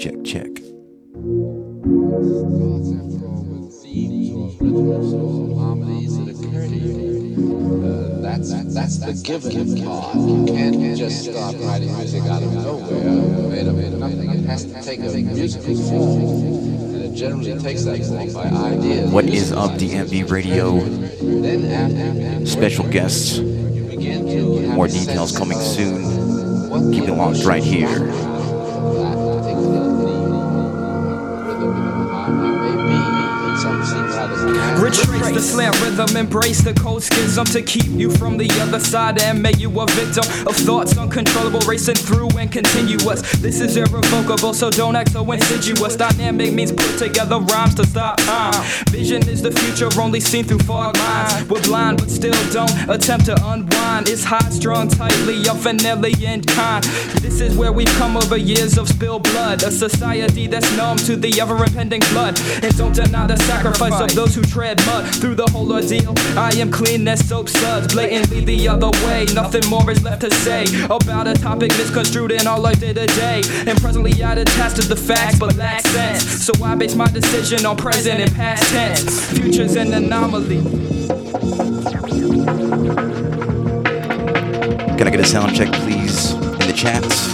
Check. That's the given part. You can't just start writing music out of nowhere, made of nothing. It has to take a musical form. Generally takes that form by ideas. What is up, DMV Radio? Special guests. More details coming soon. Keep it locked right here. Retrace the slant rhythm, embrace the cold schism to keep you from the other side and make you a victim of thoughts uncontrollable, racing through and continuous. This is irrevocable, so don't act so insidious. Dynamic means put together rhymes to stop time. Vision is the future, only seen through fog lines. We're blind, but still don't attempt to unwind. It's high, strung tightly, of an alien kind. This is where we've come over years of spilled blood, a society that's numb to the ever-impending flood. And don't deny the sacrifice of those who tread mud through the whole ordeal. I am clean as soap suds, blatantly the other way. Nothing more is left to say about a topic misconstrued in all I did today. And presently I'd attach to the facts, but lack sense. So I base my decision on present and past tense. Future's an anomaly. Can I get a sound check, please, in the chats?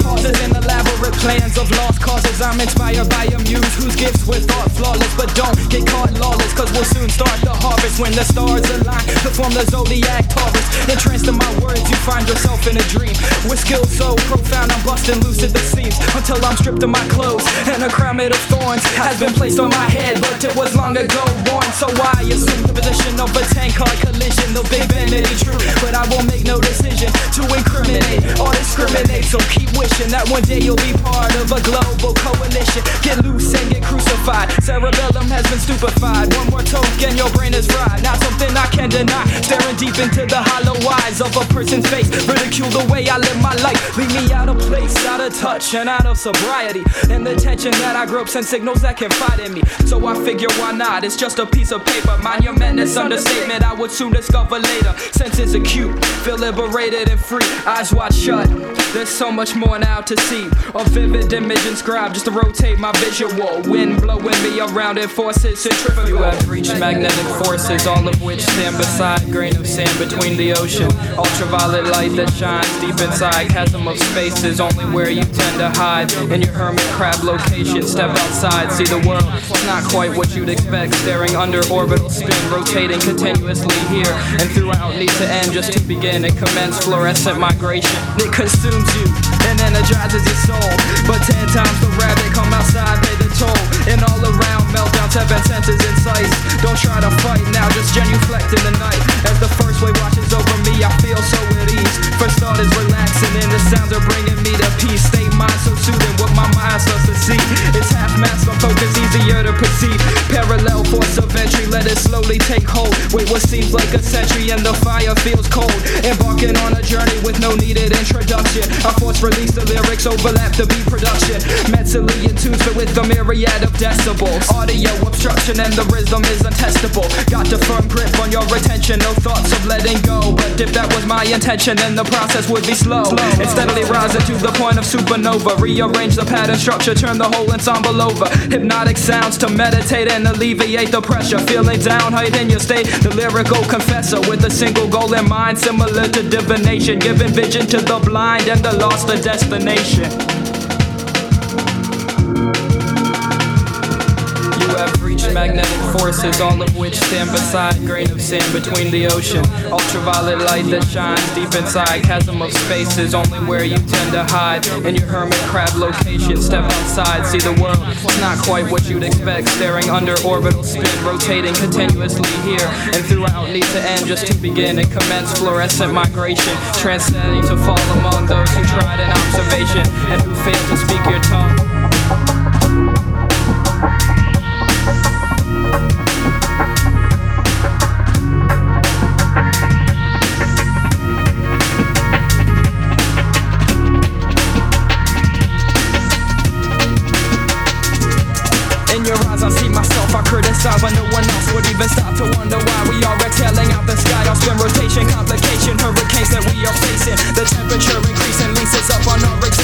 Pauses and elaborate plans of lost causes. I'm inspired by a muse whose gifts with thought flawless, but don't get caught lawless, cause we'll soon start the harvest when the stars align to form the zodiac Taurus. Entranced in my words, you find yourself in a dream. With skills so profound, I'm busting loose at the seams until I'm stripped of my clothes and a climate of thorns has been placed on my head, but it was long ago born. So I assume the position of a tank-car collision. The big vanity true, but I won't make no decision to incriminate or discriminate. So keep wishing that one day you'll be part of a global coalition. Get loose and get crucified. Cerebellum has been stupefied. One more token, your brain is fried. Not something I can deny. Staring deep into the hollow eyes of a person's face. Ridicule the way I live my life. Leave me out of place, out of touch, and out of sobriety. And the tension that I grew up sends signals that can fight in me. So I figure why not? It's just a piece of paper. Monumentous understatement I would soon discover later. Senses acute, feel liberated and free. Eyes wide shut. There's so much more now to see. A vivid image inscribed just to rotate my visual. Wind blowing me around it forces centrifugal. You have reached magnetic forces, all of which stand beside grain of sand between the ocean. Ultraviolet light that shines deep inside. Chasm of space is only where you tend to hide. In your hermit crab location, step outside, see the world. It's not quite what you'd expect. Staring under orbital spin, rotating continuously here and throughout. Needs to end just to begin and commence fluorescent migration. It consumes you and energizes your soul, but 10 times the rabbit come outside, pay the toll. And all around meltdowns, heaven senses in sight. Don't try to fight now, just genuflect in the night. As the first wave washes over me, I feel so at ease. First thought is relaxing and the sounds are bringing me to peace. State mind so soothing, what my mind starts to see. It's half mask on focus, easier to perceive. Parallel force of entry, let it slowly take hold. Wait what seems like a century and the fire feels cold. Embarking on a journey with no needed introduction. I force release the lyrics, overlap the beat production. Mentally in tune, but with a myriad of decibels. Audio obstruction and the rhythm is untestable. Got the firm grip on your attention, no thoughts of letting go. But if that was my intention, then the process would be slow. It's steadily rising to the point of supernova. Rearrange the pattern structure, turn the whole ensemble over. Hypnotic sounds to meditate and alleviate the pressure. Feeling down, hiding your state, the lyrical confessor. With a single goal in mind, similar to divination. Giving vision to the blind and the lost the destination. You have reached magnetic forces, all of which stand beside grain of sand between the ocean. Ultraviolet light that shines deep inside. Chasm of space is only where you tend to hide. In your hermit crab location, step outside, see the world. It's not quite what you'd expect. Staring under orbital spin, rotating continuously here and throughout. Need to end just to begin and commence fluorescent migration. Transcending to fall among those who tried an observation and who failed to speak your tongue. I see myself, I criticize when no one else would even stop to wonder why we are exhaling out the sky. Our spin rotation, complication, hurricanes that we are facing. The temperature increasing, leases up on our exhaustion.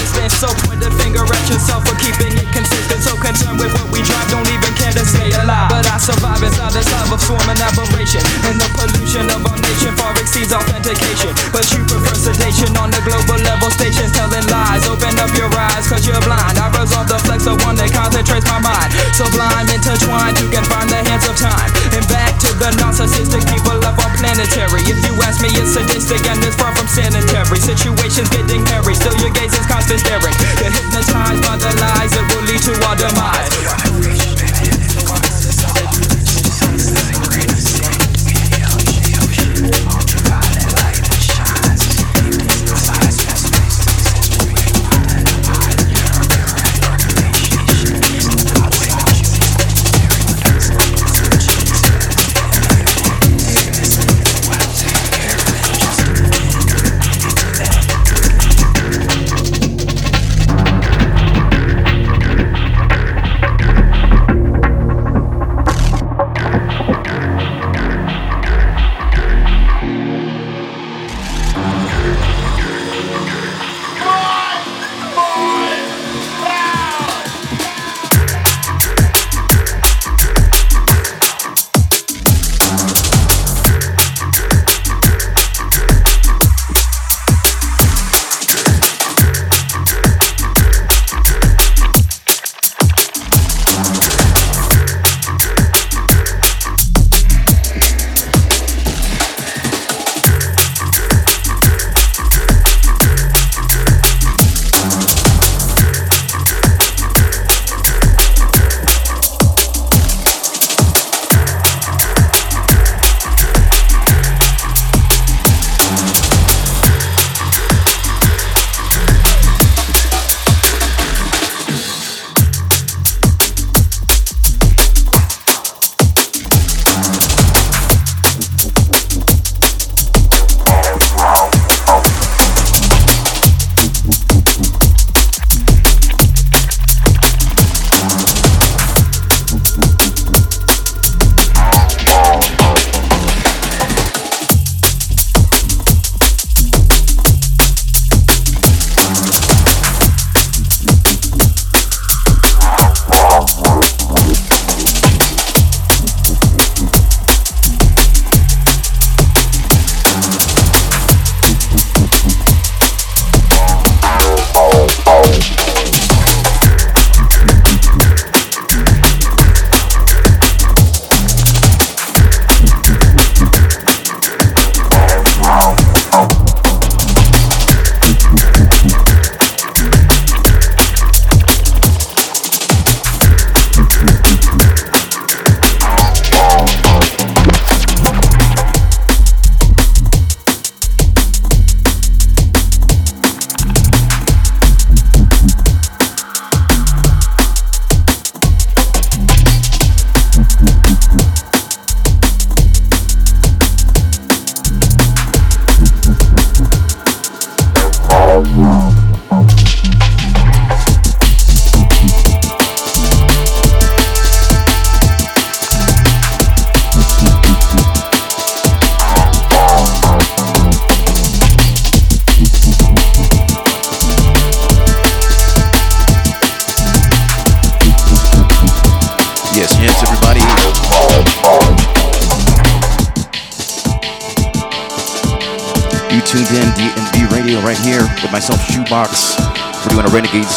reverse sedation on the global level. Stations telling lies, open up your eyes, cause you're blind. I resolve the flex of one that concentrates my mind. Sublime, intertwined, you can find the hands of time. And back to the narcissistic people of our planetary. If you ask me, it's sadistic and it's far from sanitary. Situations getting hairy, still your gaze is constant staring. You're hypnotized by the lies that will lead to our demise.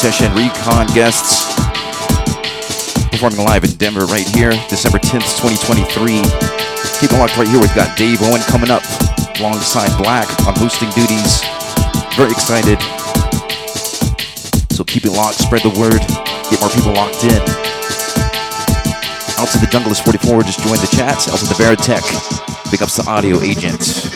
Session Recon guests performing live in Denver right here, December 10th, 2023. Keep it locked right here. We've got Dave Owen coming up alongside Blak on hosting duties. Very excited. So keep it locked, spread the word, get more people locked in. Out to the Jungle is 44, just joined the chat. Out to the Veritech, big ups to Audio Agent.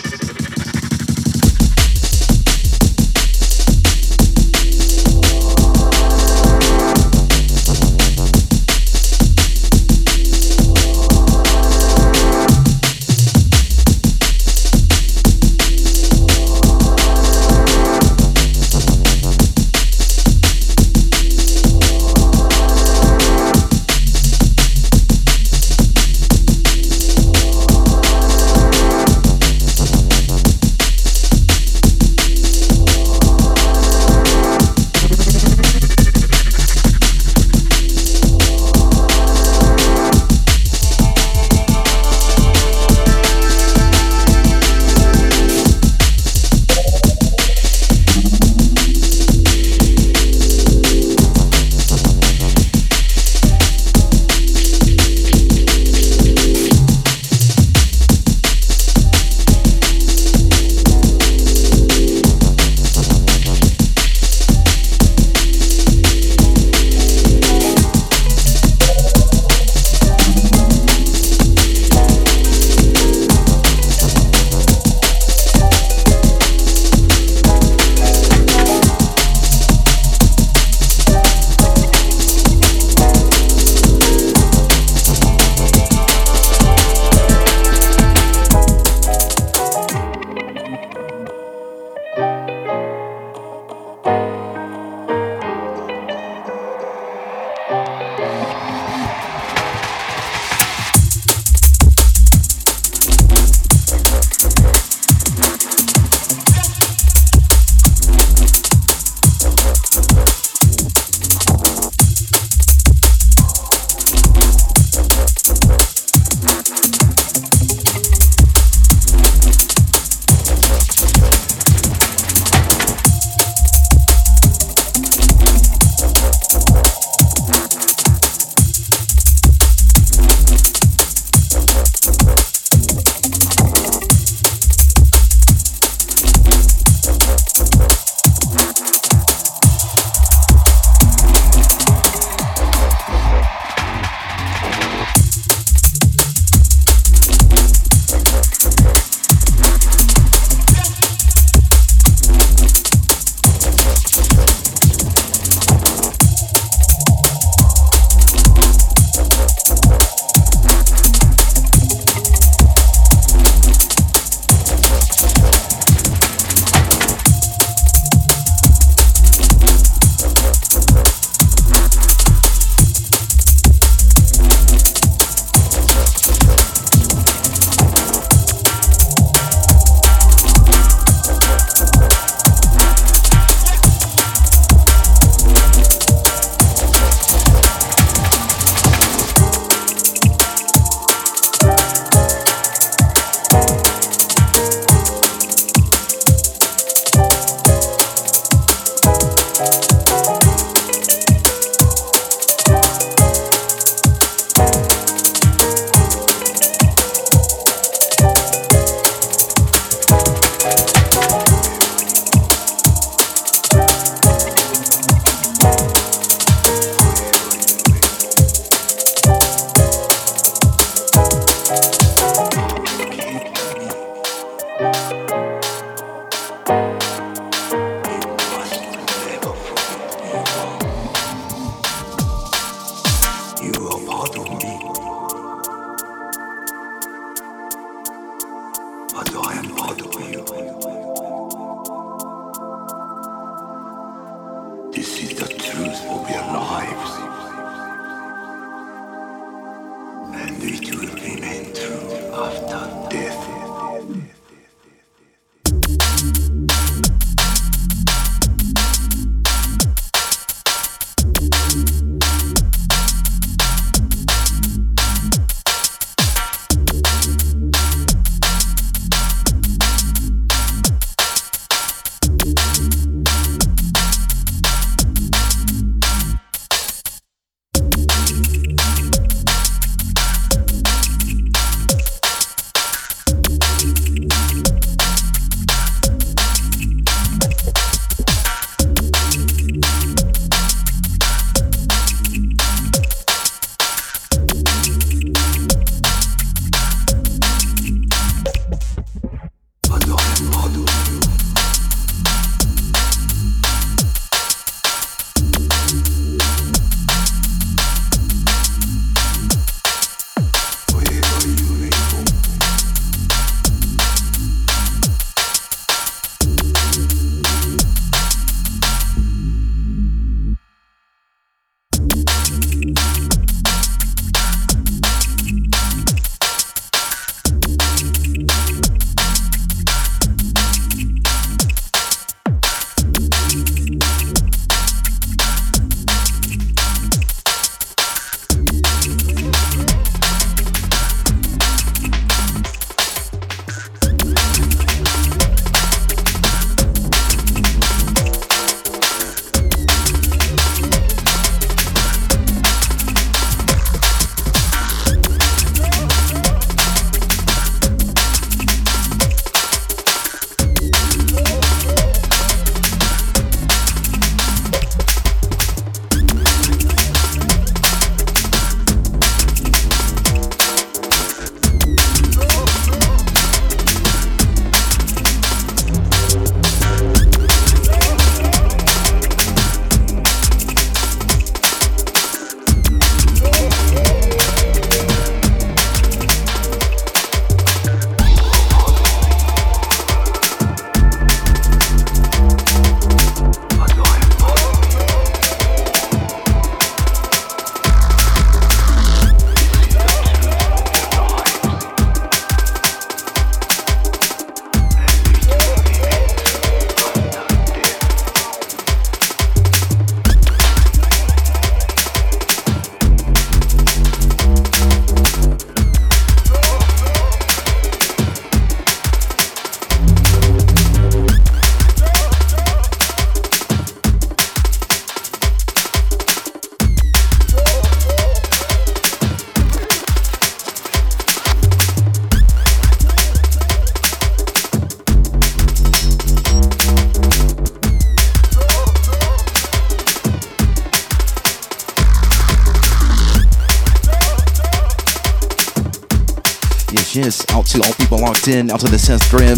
Jess, out to all people locked in, out to the Seth Grimm,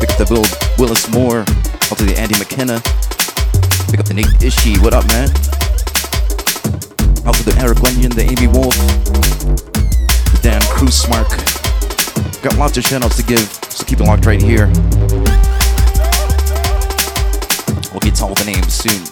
pick up the Bill Willis Moore, out to the Andy McKenna, pick up the Nate Ishii, what up man? Out to the Eric Runyon, the Amy Wolf, the Dan Cruzmark. Got lots of shout-outs to give, so keep it locked right here. We'll get to all the names soon.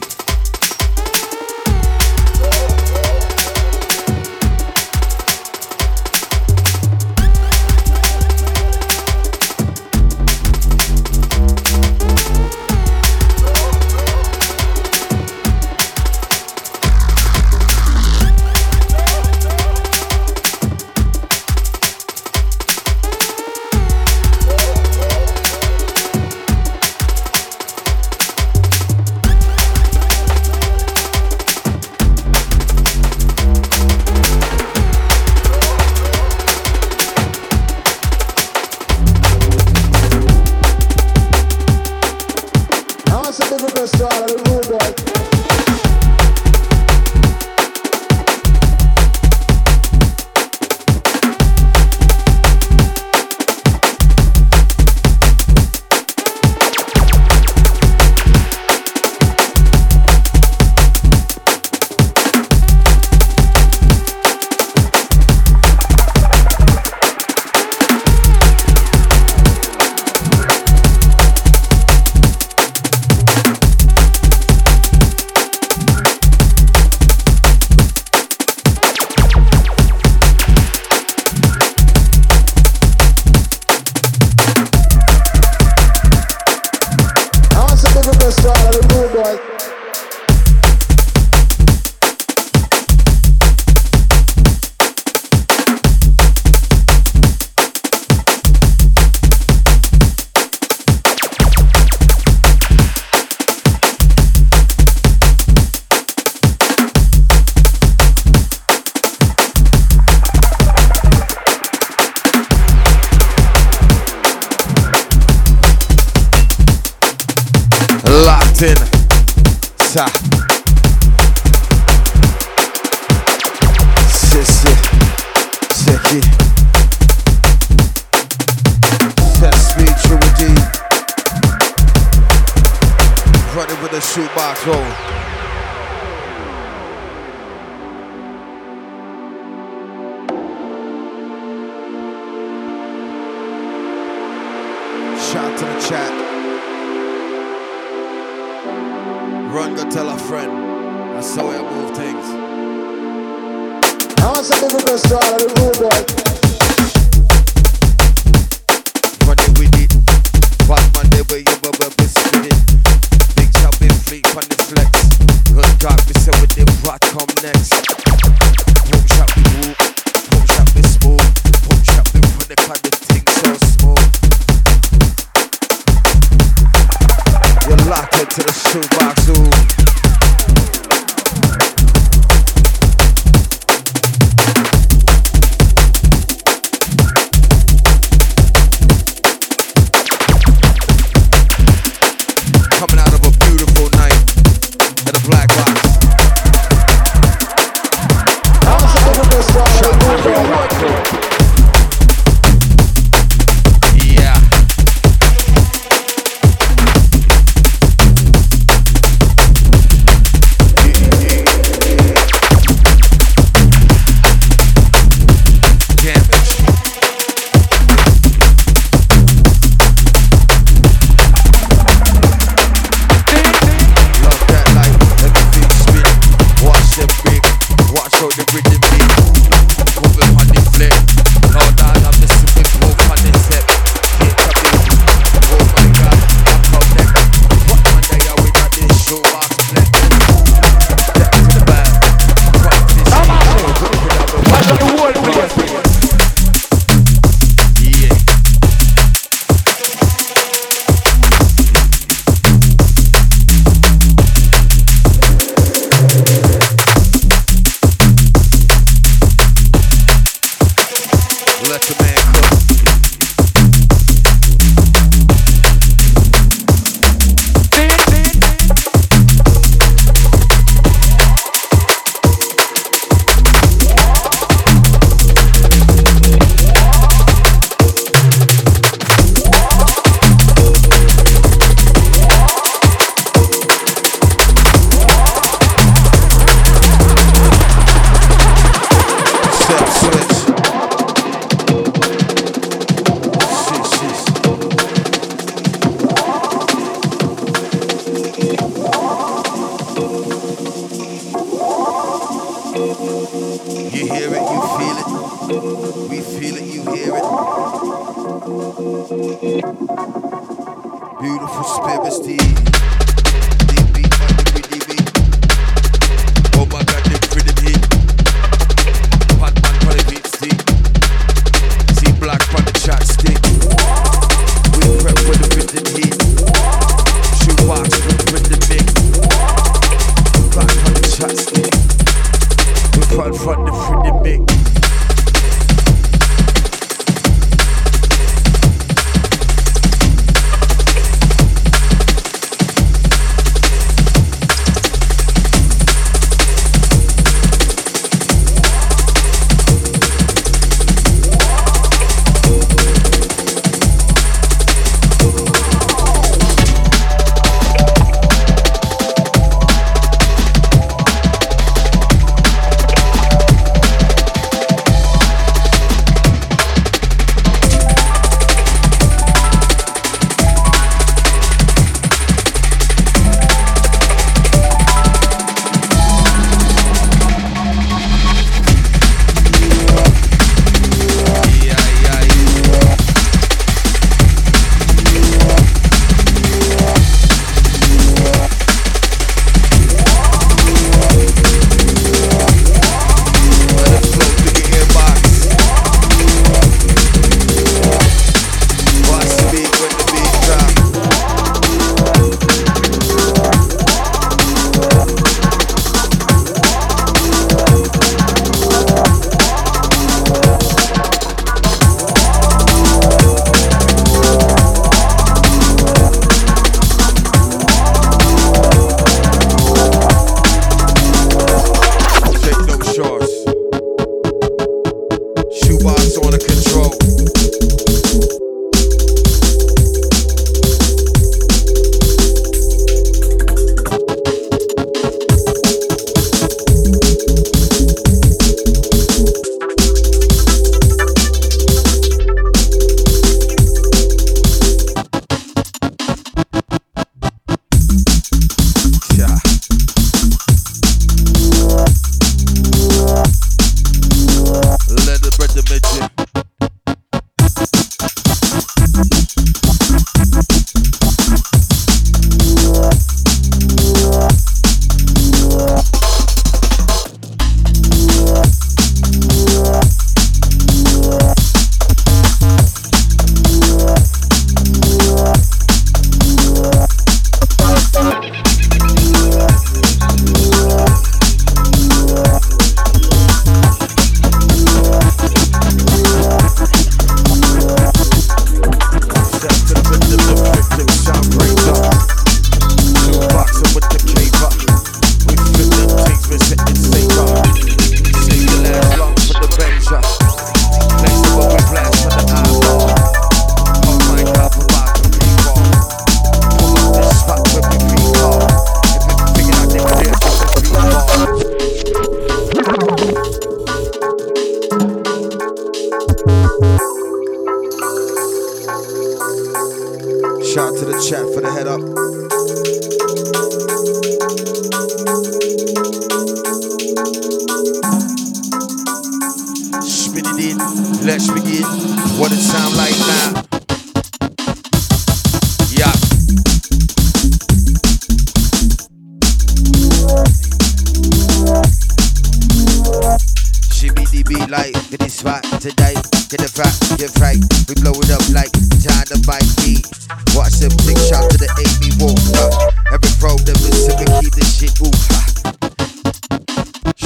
Beautiful spirits, DB. Oh my God, they're pretty hit. Batman for the beat stick. See Blak for the chat stick. We prep for the written hit. Shoebox with the mix. Blak for the chat stick. We confront the freaking mix.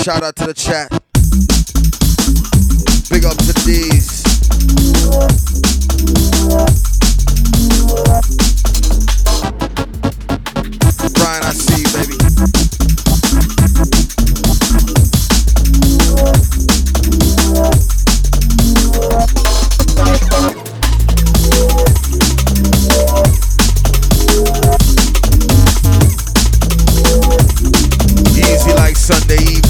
Shout out to the chat. Big up to these. Brian, I see you, baby. Easy like Sunday evening.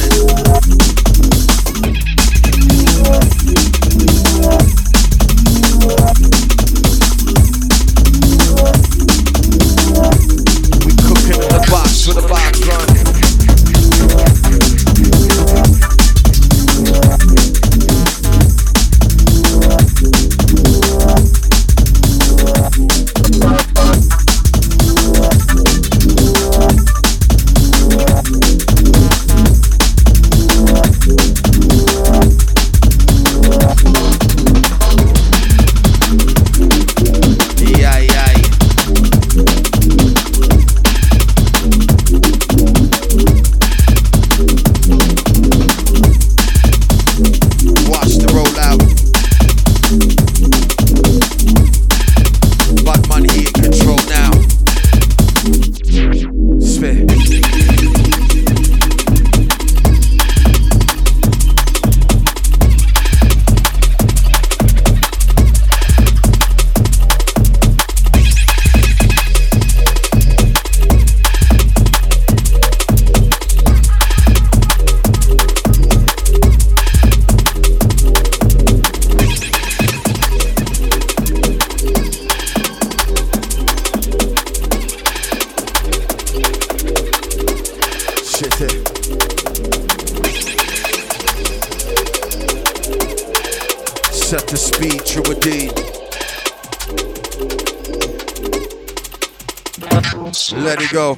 Fixate. Set the speed, true indeed. Let it go.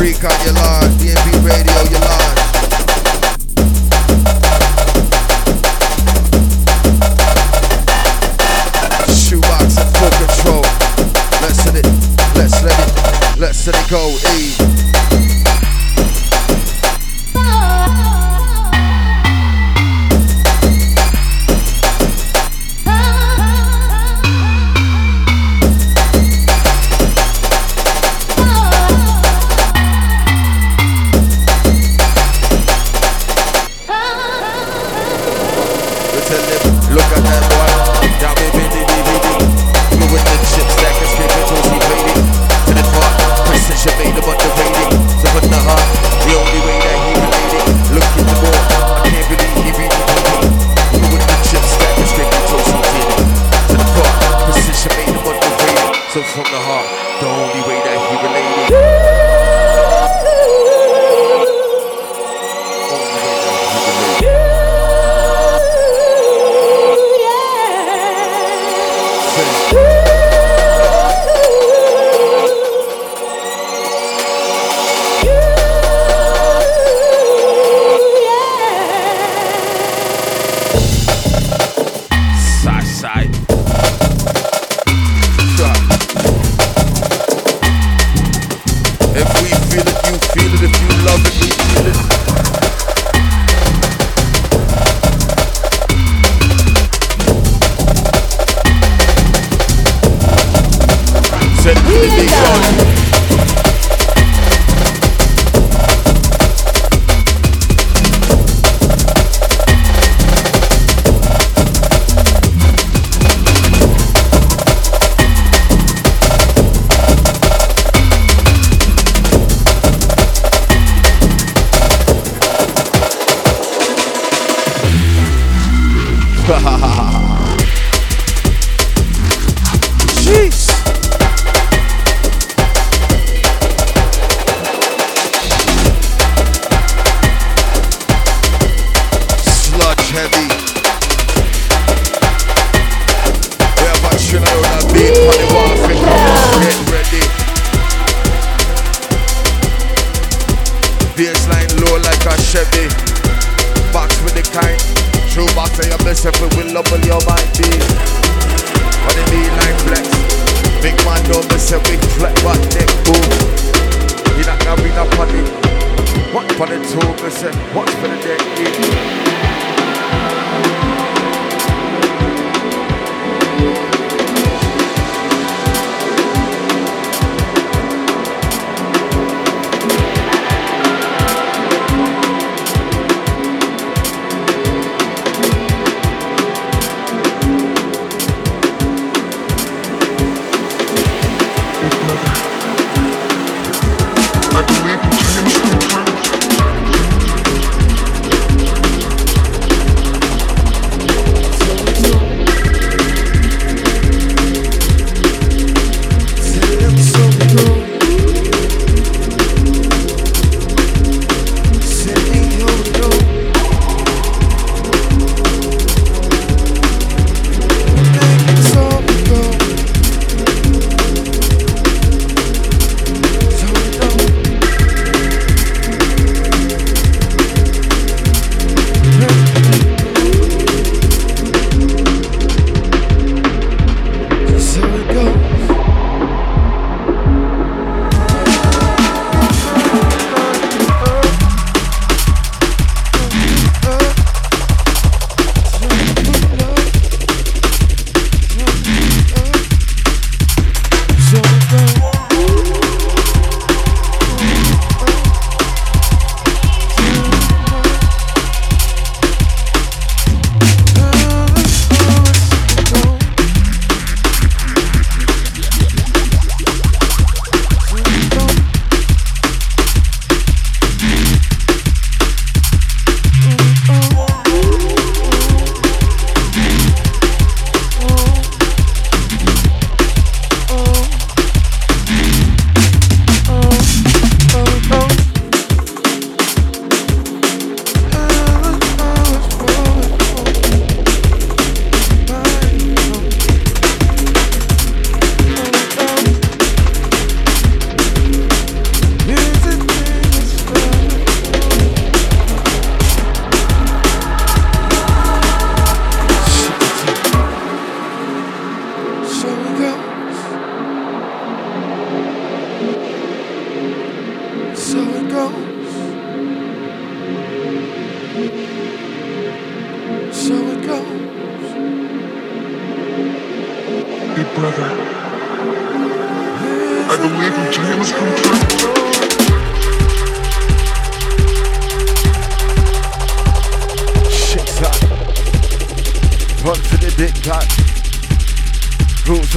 Recon, you're live. DNB Radio, you're live. Shoebox at full control. Let's let it go.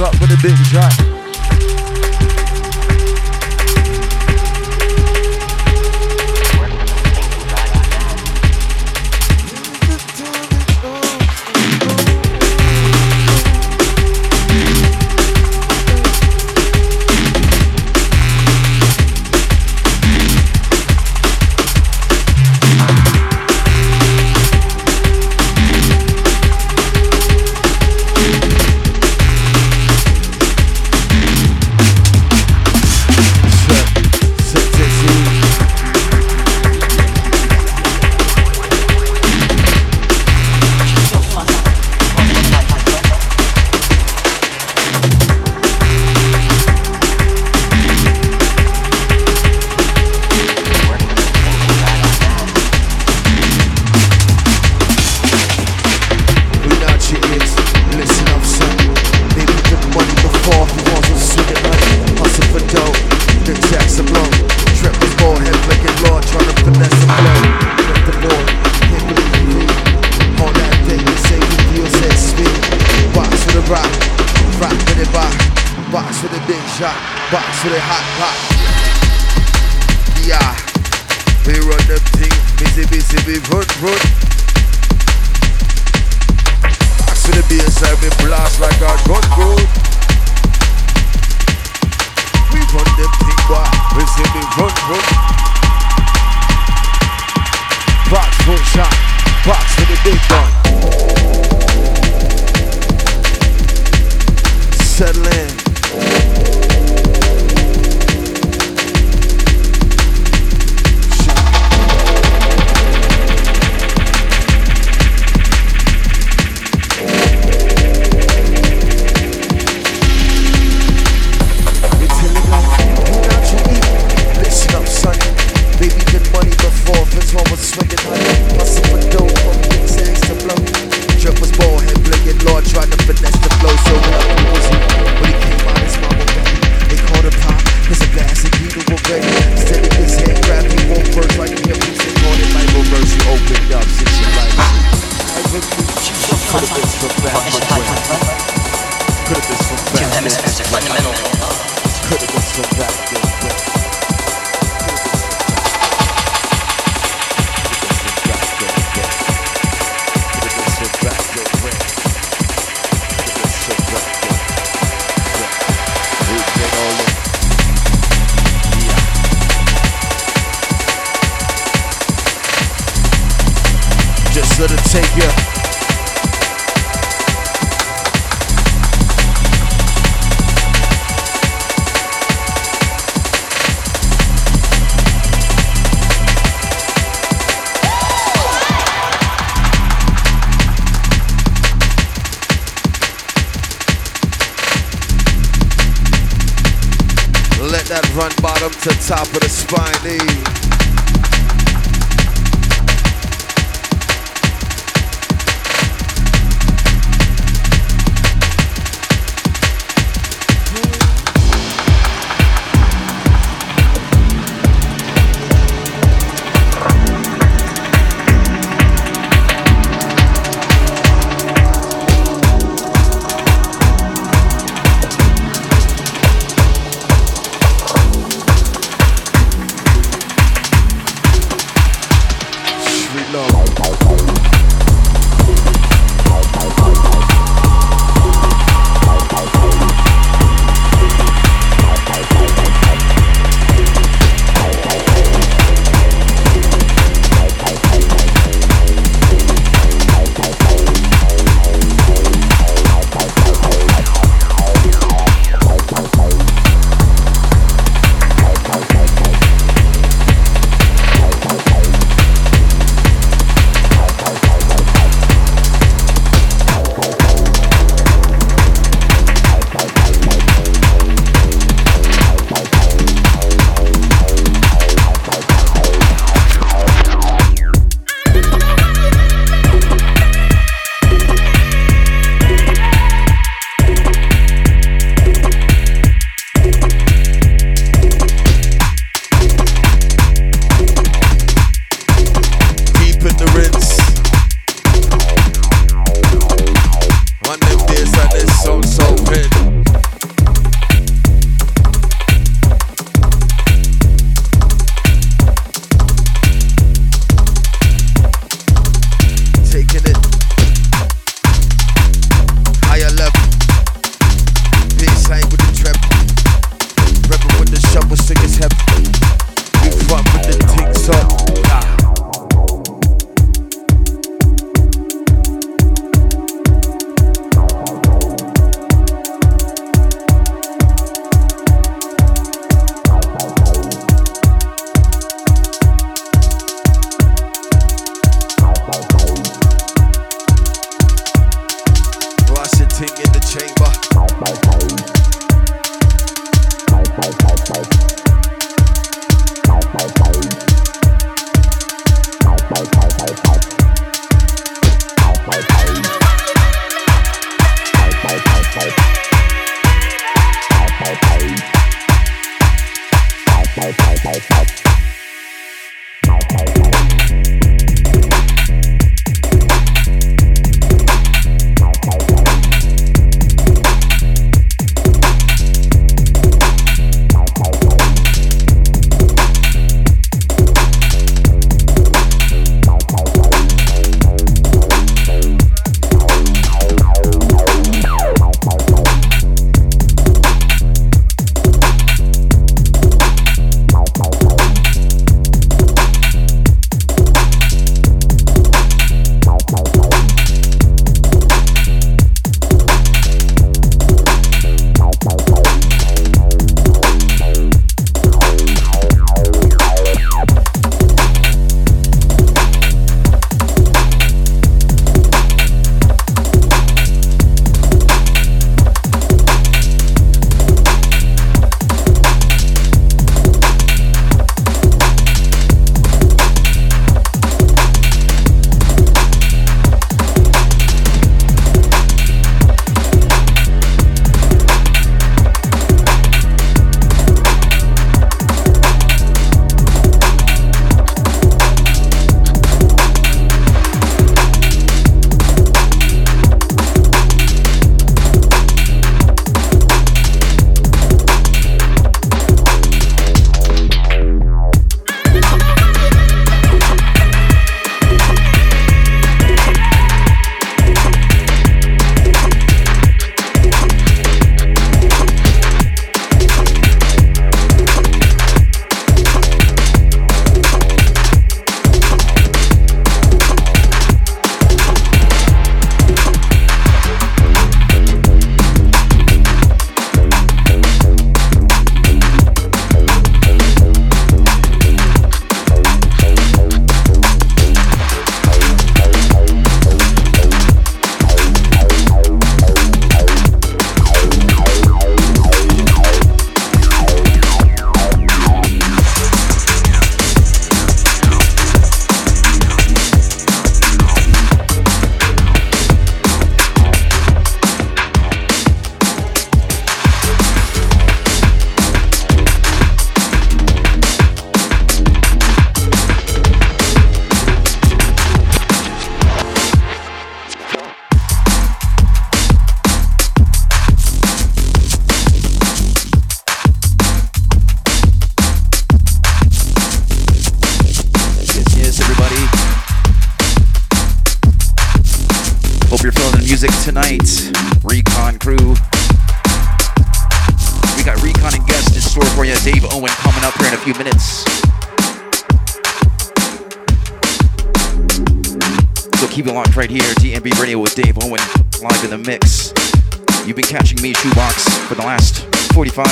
up with a big track.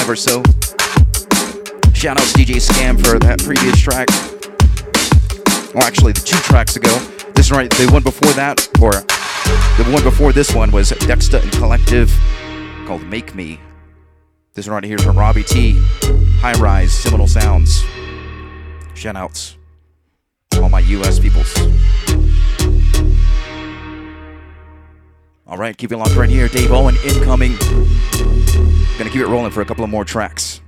Or so. Shout out to DJ Scam for that previous track. Well, actually, the two tracks ago. This right, the one before that, or the one before this one was Dexta and Collective called Make Me. This one right here is from Robbie T. High Rise, Seminole Sounds. Shout outs to all my US peoples. All right, keep it locked right here. Dave Owen, incoming. Gonna keep it rolling for a couple of more tracks.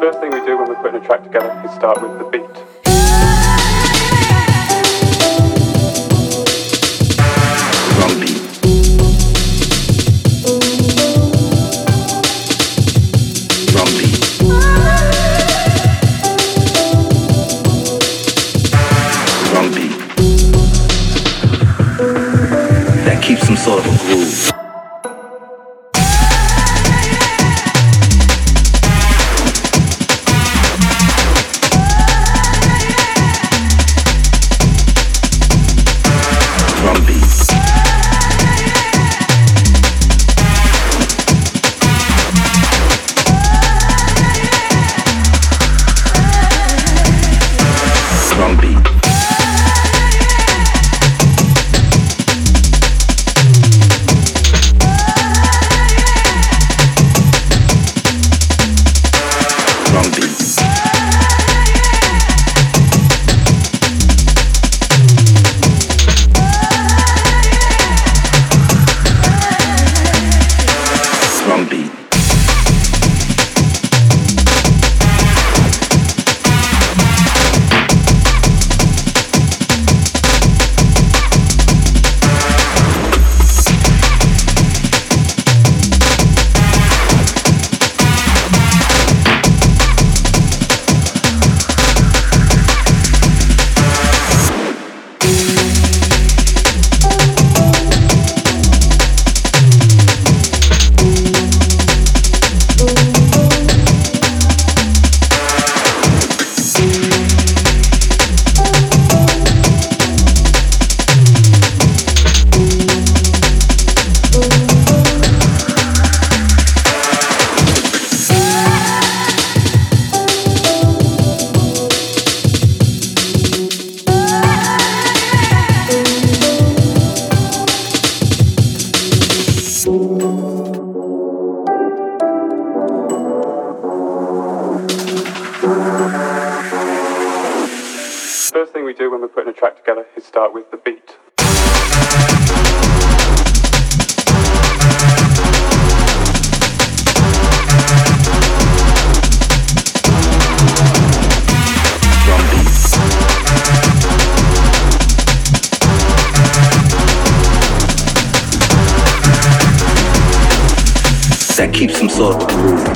First thing we do when we're putting a track together is start with the beat. Sort of a groove. Drum beats. Drum beat. First thing we do when we're putting a track together is start with the beat. That keeps some sort of groove.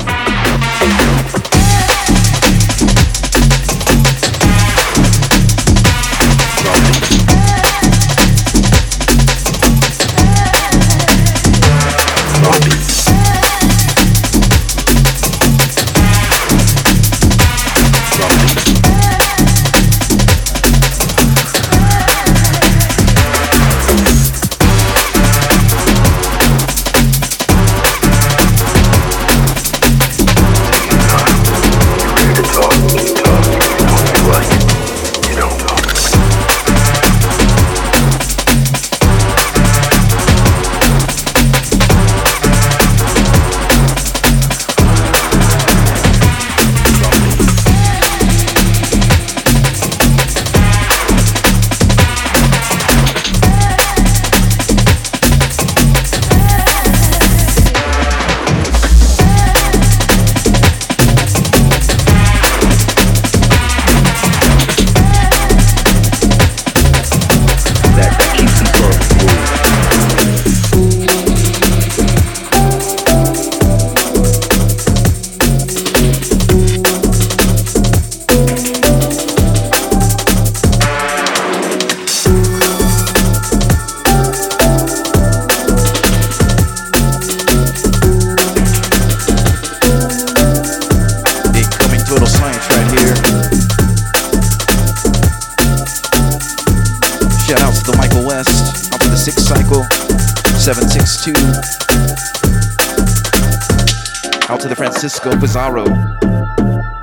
Francisco Bizarro.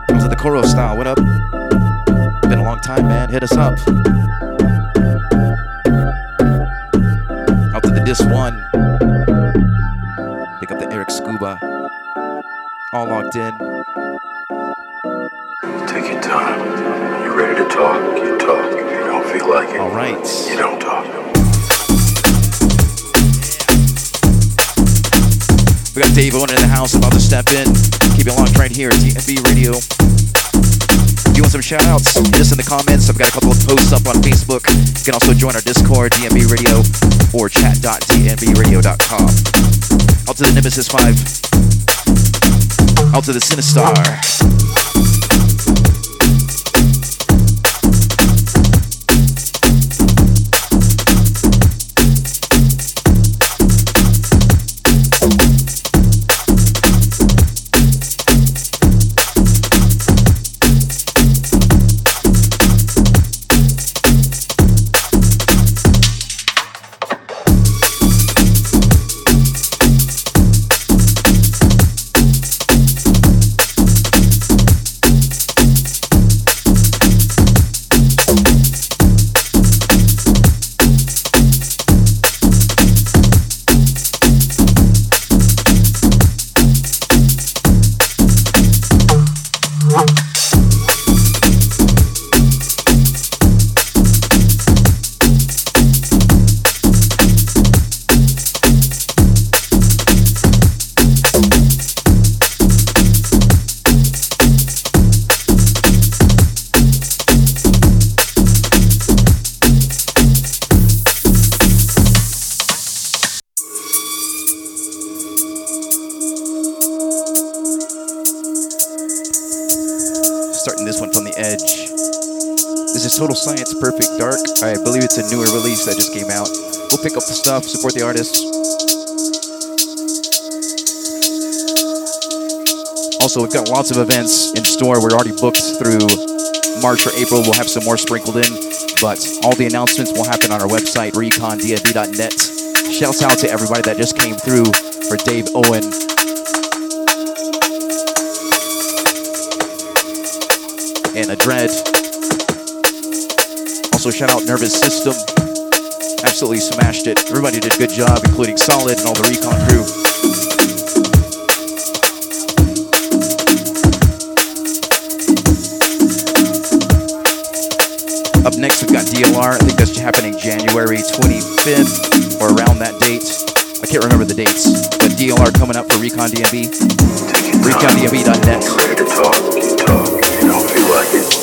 Comes to the Coro style. What up? Been a long time, man. Hit us up. Out to the Disc One. Pick up the Eric Scuba. All locked in. Take your time. You ready to talk? You talk. If you don't feel like it. All right. You don't talk. We got Dave Owen in the house, about to step in. Keep it locked right here at DNB Radio. If you want some shout outs, hit us in the comments. I've got a couple of posts up on Facebook. You can also join our Discord, DNB Radio, or chat.dnbradio.com. Out to the Nemesis 5. Out to the Sinistarr. Science Perfect Dark. I believe it's a newer release that just came out. We'll pick up the stuff, support the artists. Also, we've got lots of events in store. We're already booked through March or April. We'll have some more sprinkled in, but all the announcements will happen on our website, ReconDNB.net. Shouts out to everybody that just came through for Dave Owen. And a dread. Also, shout out Nervous System. Absolutely smashed it. Everybody did a good job, including Solid and all the Recon crew. Up next, we've got DLR. I think that's happening January 25th or around that date. I can't remember the dates, but DLR coming up for Recon DNB. ReconDNB.net. You know, if you like it.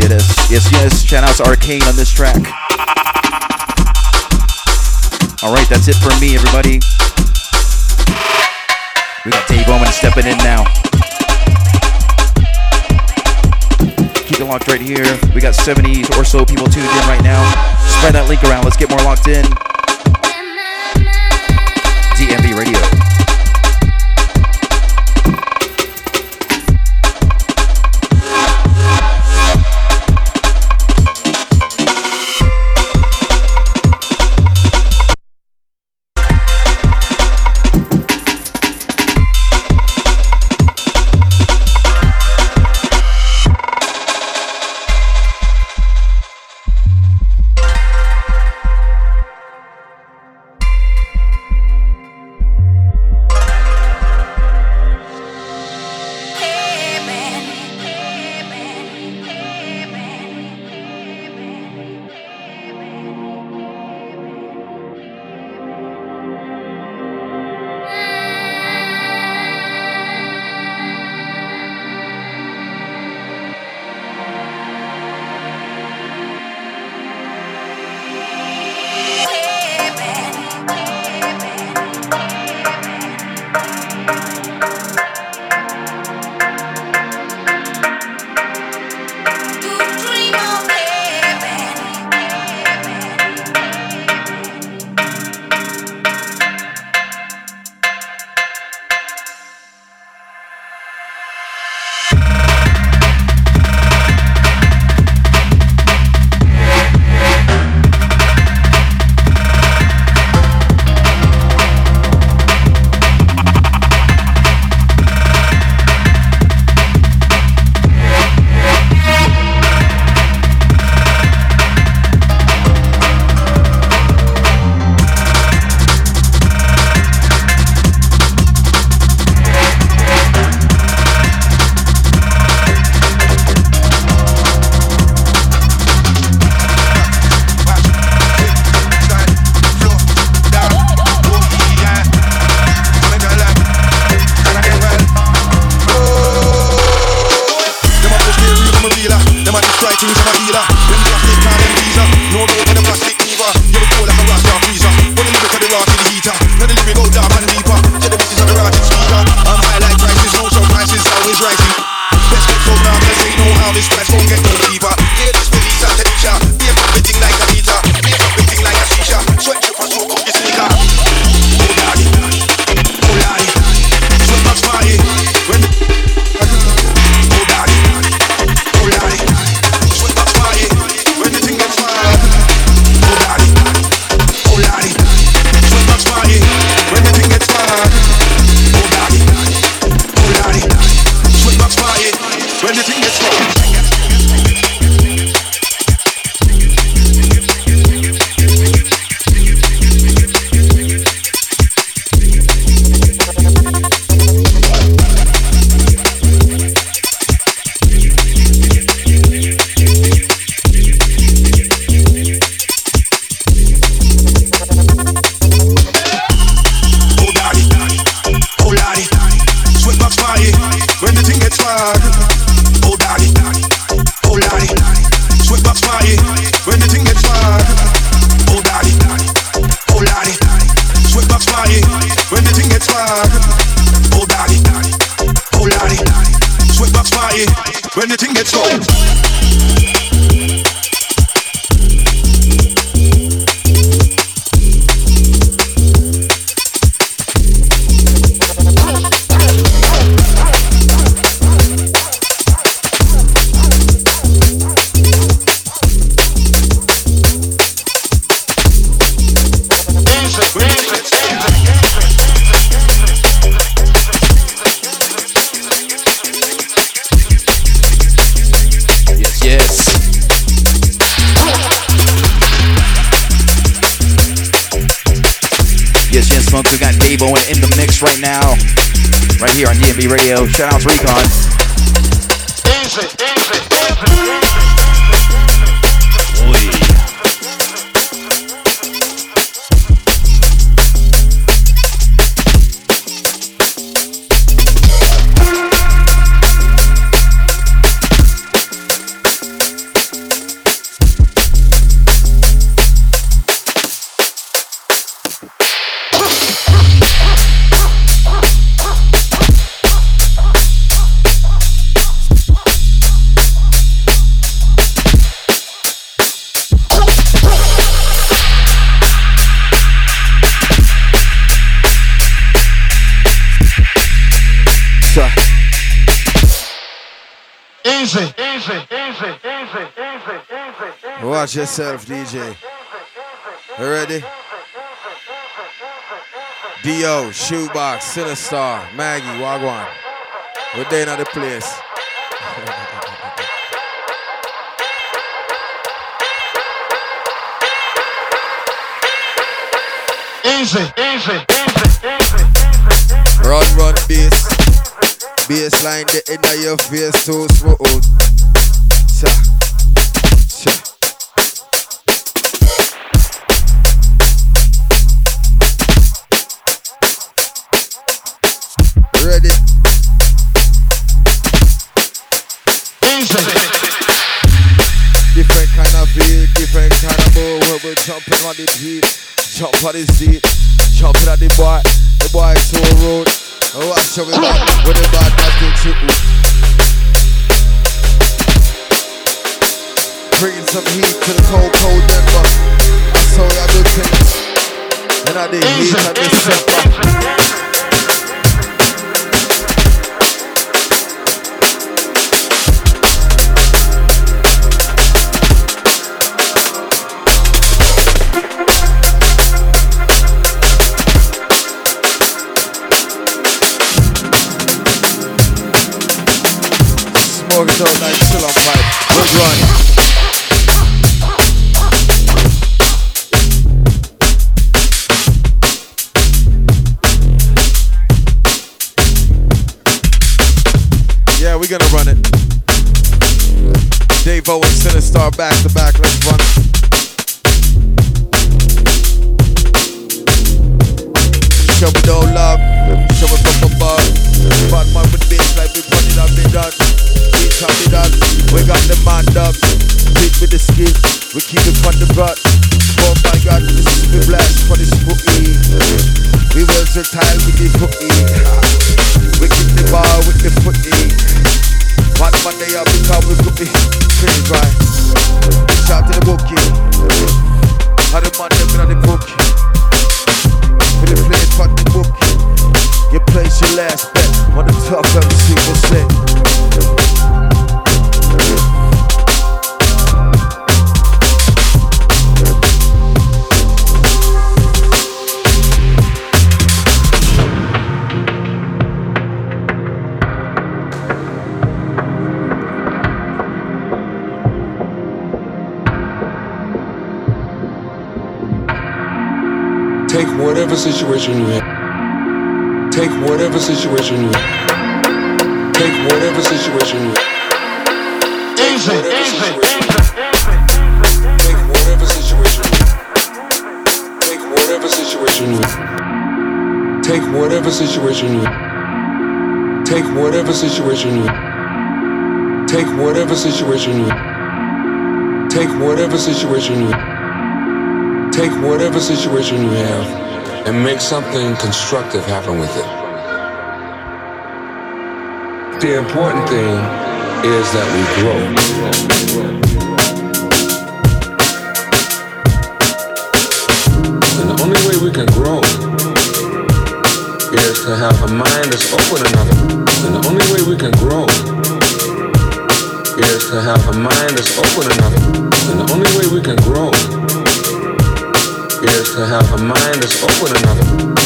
Yes. Shout out to Arcane on this track. Alright, that's it for me, everybody. We got Dave Owen stepping in now. Keep it locked right here. We got 70 or so people tuned in right now. Spread that link around. Let's get more locked in. DMV Radio. Radio. Shout out to Recon. Easy, easy, easy, easy, easy, easy. Watch yourself, DJ. You ready? Dio, Shoebox, Sinistarr, Maggie, Wagwan. We're there in the place. Easy, easy, easy, easy. Run, bass. Bassline the end of your face, too smooth. Cha, cha. Ready? Easy. Different kind of beat, different kind of move. We're jumping on the beat, jump on the seat, jumping on the boy too rude. Oh, I show me back with the bad thing to you. Bringing some heat to the cold, cold Denver. I saw y'all do things, and I did heat on this step back. Smoke it out like still on pipe. Let's run. Yeah, we're gonna run it. Dave Owen, Sinistarr, back to back. Let's run it. Show me no love, show me from above. Bad man with this, like we put it on the dot. We got the man up, hit with the skin, we keep it on the butt. Oh my God, this is the blast for the spooky. We versatile with the hooky. We keep the bar with the footy. One Monday up, we come with the pretty right. Shout to the bookie. How the man up in the bookie. We the place for the bookie. You place your last bet on the top MC will say. Take whatever situation you have. Take whatever situation you have. Take whatever situation you have. Easy, easy, easy. Take whatever situation. Take whatever situation. Take whatever situation. Take whatever situation. Take whatever situation. Take whatever situation. Take whatever situation you have and make something constructive happen with it. The important thing is that we grow. And the only way we can grow is to have a mind that's open enough. And the only way we can grow is to have a mind that's open enough. And the only way we can grow is to have a mind that's open enough.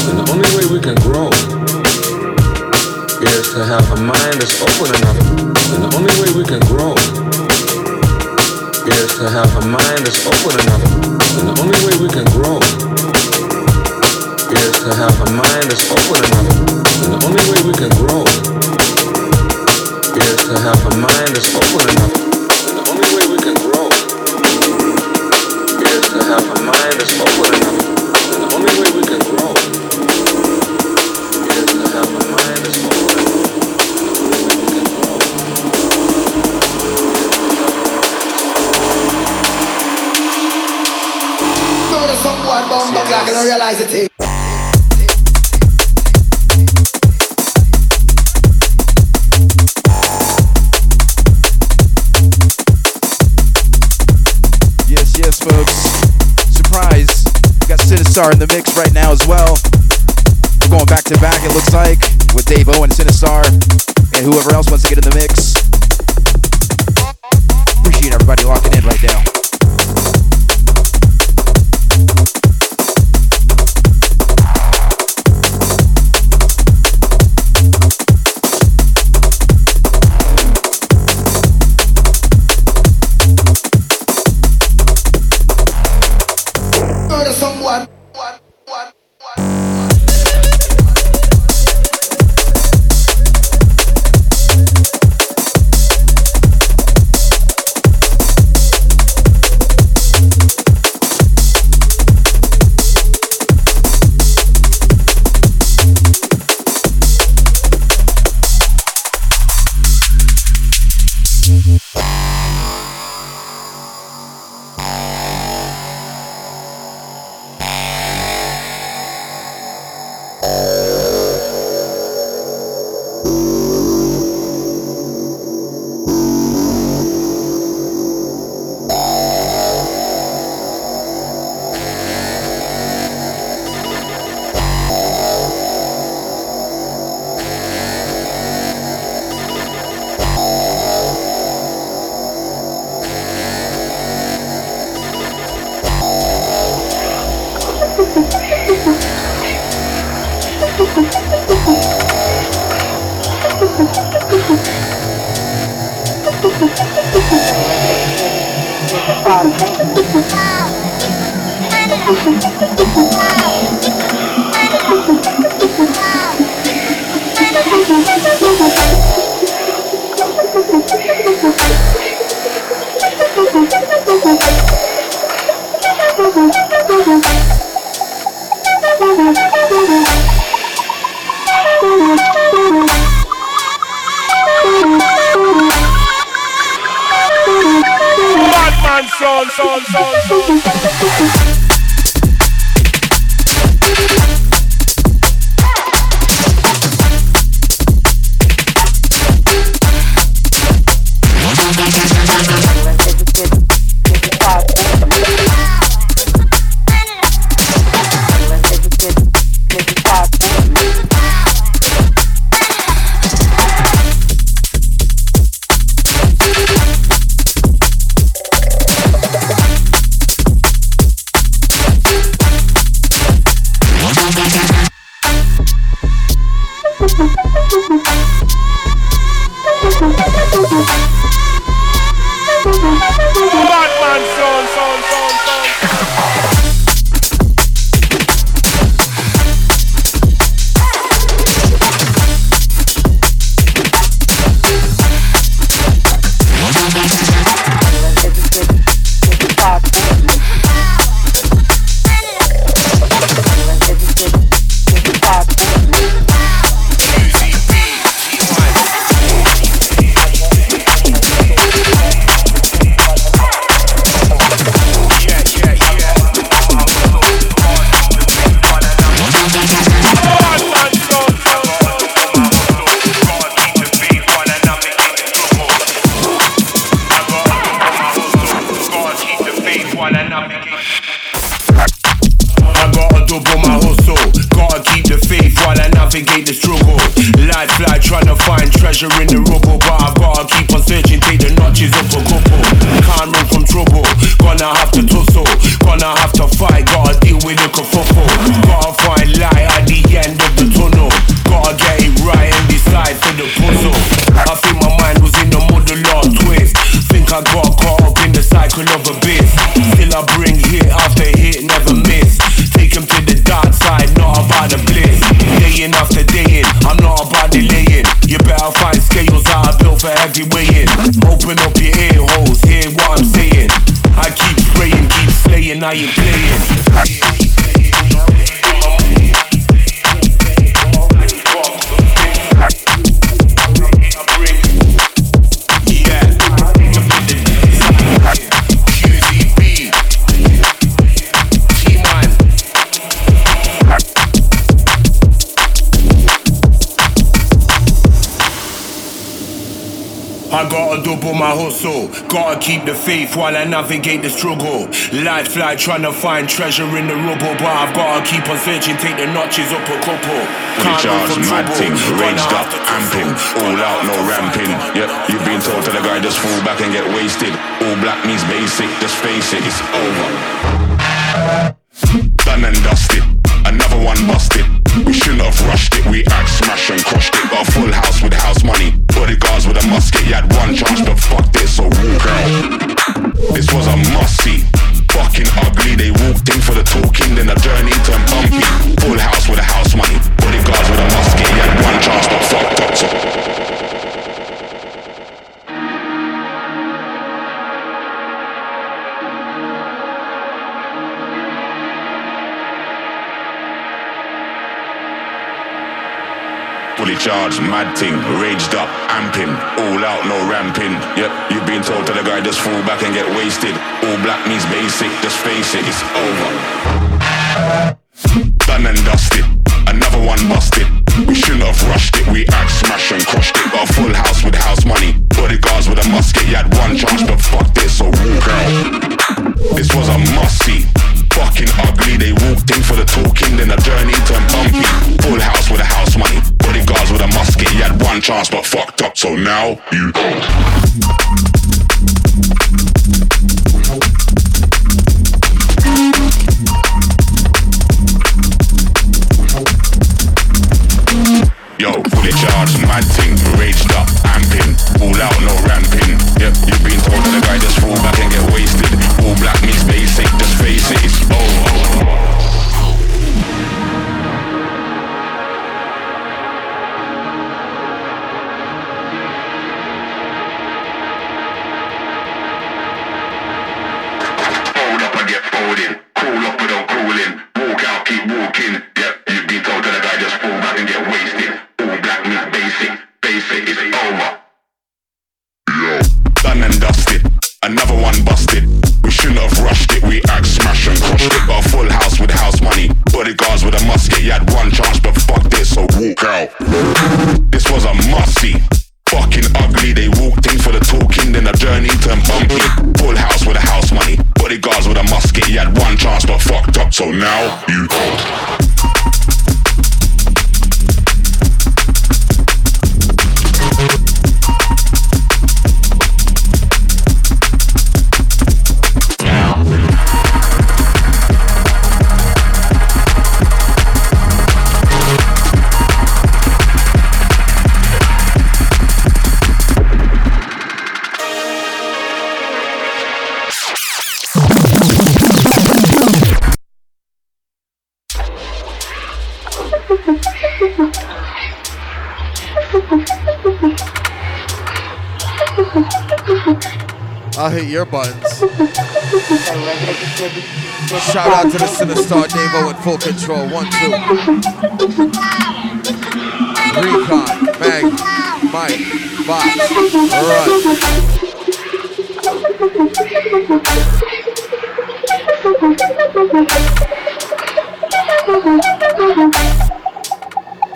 And the only way we can grow is to have a mind that's open enough. And the only way we can grow is to have a mind that's open enough. And the only way we can grow is to have a mind that's open enough. And the only way we can grow is to have a mind that's open enough. And the only way we can grow is to have a mind that's open enough. And the only way we can grow is to have a mind that's open enough. Someone bomb Black, I don't realize it is. Yes, yes, folks. Surprise. We got Sinistarr in the mix right now as well. We're going back to back, it looks like, with Dave Owen, Sinistarr, and whoever else wants to get in the mix. Gotta keep the faith while I navigate the struggle. Life fly trying to find treasure in the rubble, but I've gotta keep on searching, take the notches up a couple. Recharge, mad thing, raged up, amping, all out, no ramping. Yep, you've been told to the guy just fall back and get wasted. All black means basic, just face it, it's over. Done and dusted, another one busted. We shouldn't have rushed it, we act smash and crushed it. Got a full house with house money, bodyguards with a musket. You had one chance but fucked it, so walk out. This was a must-see, fucking ugly. They walked in for the talking, then the journey turned bumpy. Full house with a house money, bodyguards with a musket. You had one chance but fucked up, so fully charged, mad thing, raged up, amping, all out, no ramping. Yep, you've been told to the guy just fall back and get wasted. All black means basic, just face it, it's over. Done and dusted, another one busted. We shouldn't have rushed it, we act smash and crushed it. Got a full house with house money, bodyguards with a musket. You had one chance but fucked it, so walk out. This was a must-see, fucking ugly. They walked in for the talking, then the journey turned bumpy. Full house with a house money, bodyguards with a musket. You had one chance but fucked up, so now you Yo, fully charged, mad thing, raged up, amping, all out, no ramping. Yep, you've been told that the guy just fall back and get wasted. holding. Crawl up without crawling. Walk out, keep walking. Yep, you've been told that I just fall back and get wasted. All black means basic. Basic is over. Yo. Done and dusted. Another one busted. We shouldn't have rushed it. We act smash and crushed it. Got a full house with house money. Bodyguards with a musket. You had one chance, but fuck this, so walk out. This was a must-see. Fucking ugly, they walked in for the talking, then the journey turned bumpy. Full house with a house money, bodyguards with a musket. You had one chance but fucked up, so now you old. I'll hit your buttons. Shout out to the Sinistarr, Dave Owen, full control. 1, 2. Recon, Bang, Mike, Box. Alright.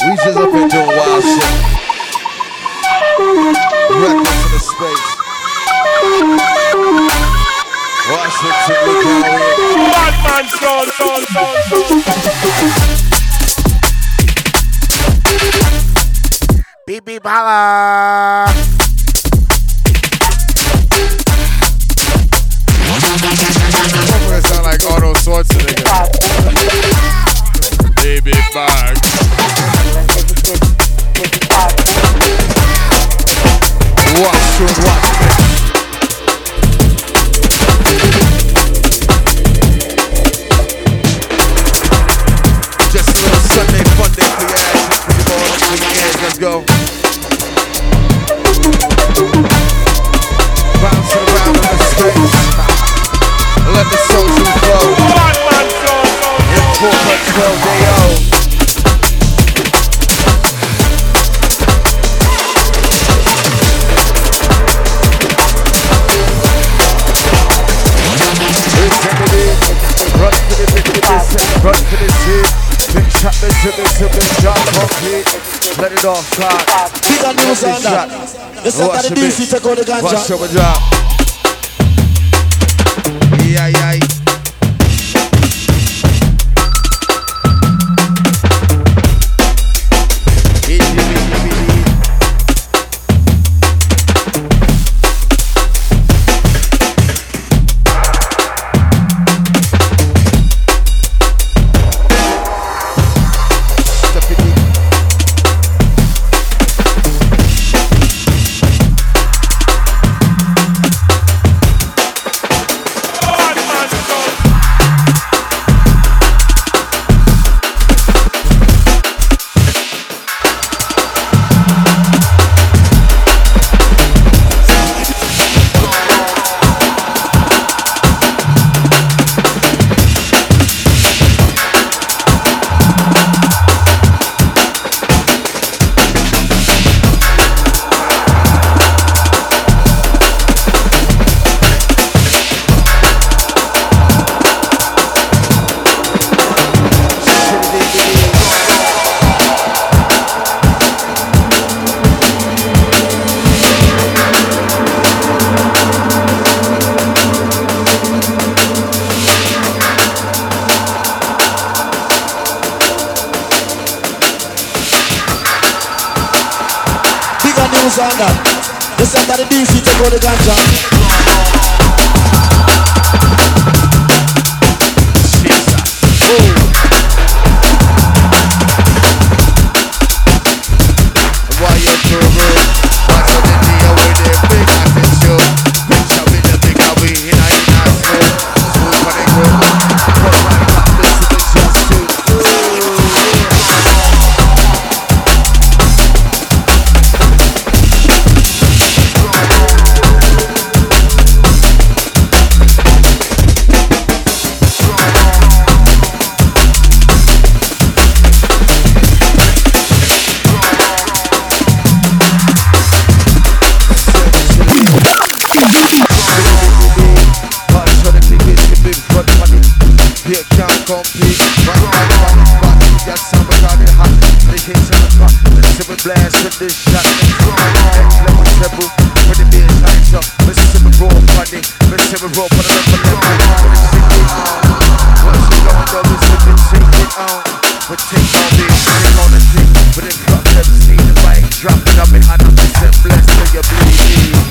We just up here doing wild shit. Reckless in the space. Watch it to the ground. Batman's gone. Beep beep holla. I'm gonna sound like Arnold Schwarzenegger. Baby back. Watch it. Let's go. Bounce around in the space. Let the soul flow. Import 12 day old. Run for the business. Run for the shit. Big shot, the drip, drop, complete. Let it all fly. Big on news on that. Let's start the DC, take all the ganja. Watch your drop. Yeah, yeah. The ganja. Why you too rude? Why so the deal with the big attitude? Bitch, I be the big we in a school. School for the group. But why not listen to just you can't compete. But got something out the hot, the hits on the car, the silver blast with this shot. Next level treble, with the beers lights up. Mississippi roll party, Mississippi roll for the level level. Take it on, once you go and go Mississippi, take it on. But take all this, take all the thing, but if you never seen the bike drop it up and 100% blessed till you bleed.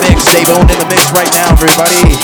Dave Owen in the mix right now, everybody.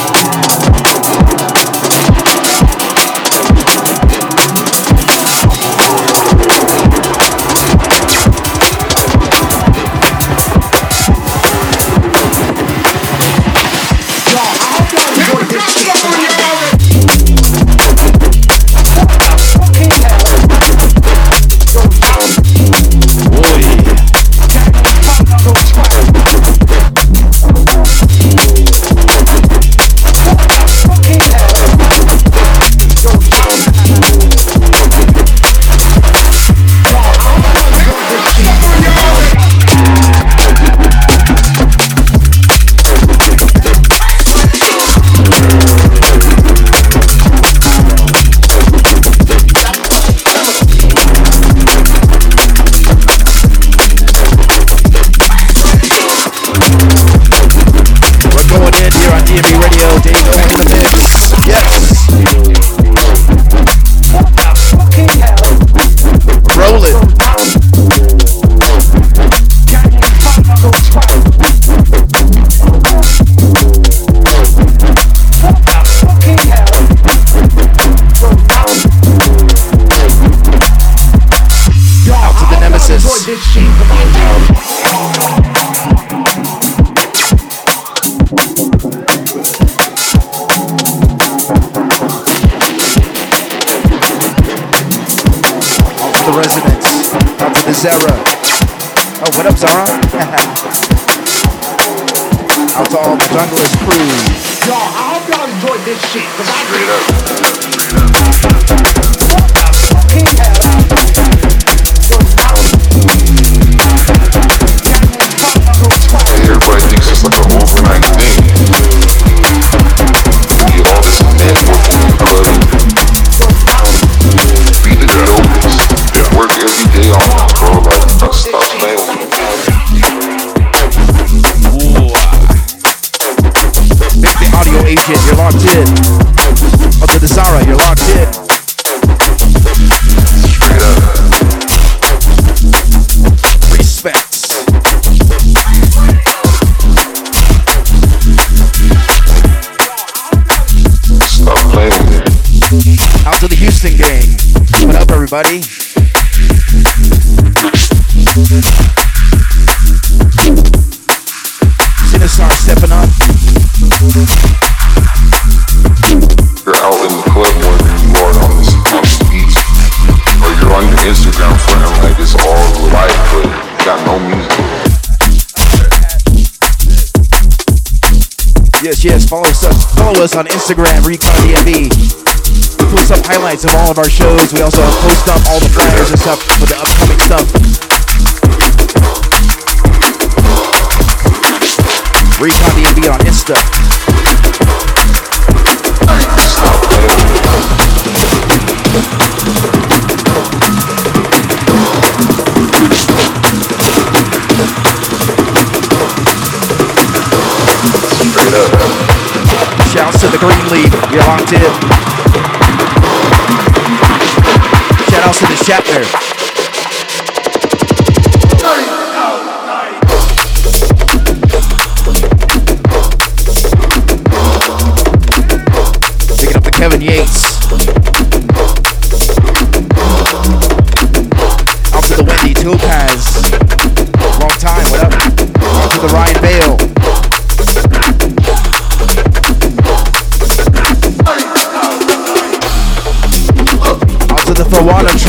Buddy. Sinistarr stepping up. You're out in the club more than you are on the beach. Or you're on your Instagram forever like it's all life, but you got no music. Yes, follow us on Instagram, Recon DNB. Post up highlights of all of our shows. We also post up all the flyers and stuff for the upcoming stuff. Recon DNB on Insta. This is the Green Leaf. You're locked in. Shout out to the Shatner. Kevin Yates. Out to the Wendy Topaz. Long time, what up? Out to the Ryan Bale. Out to the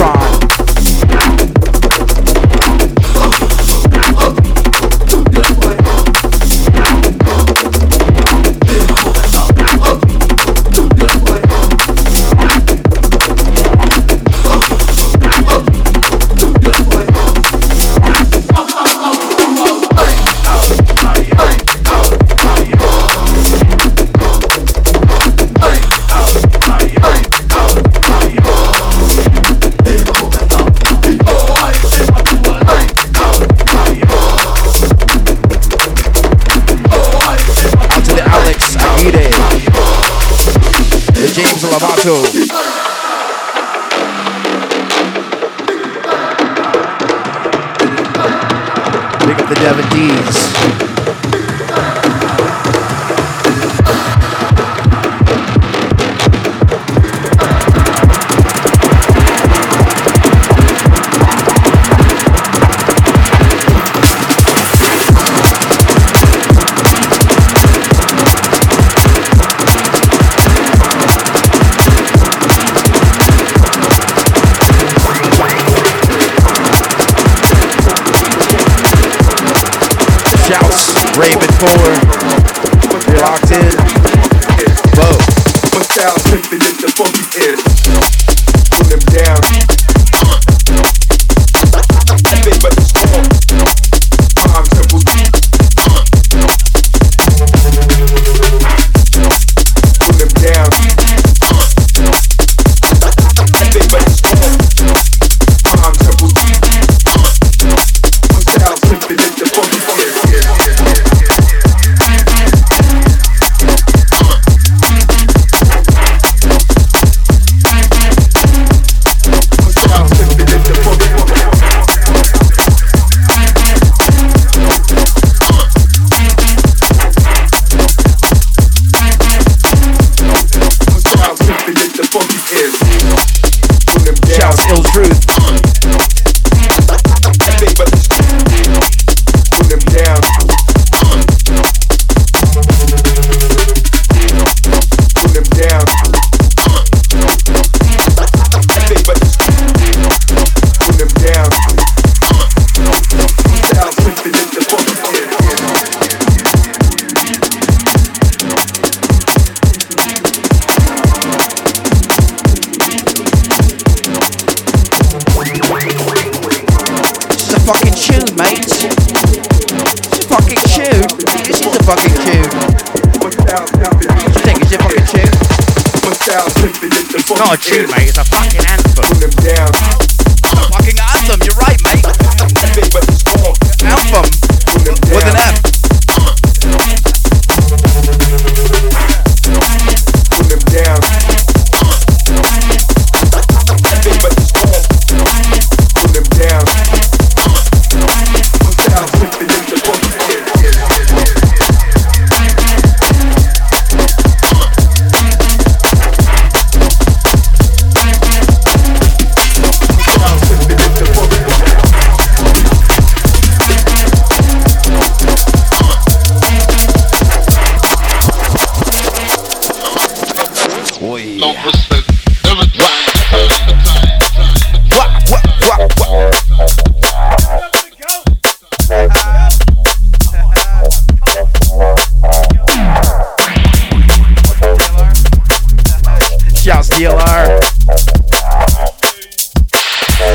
DLR.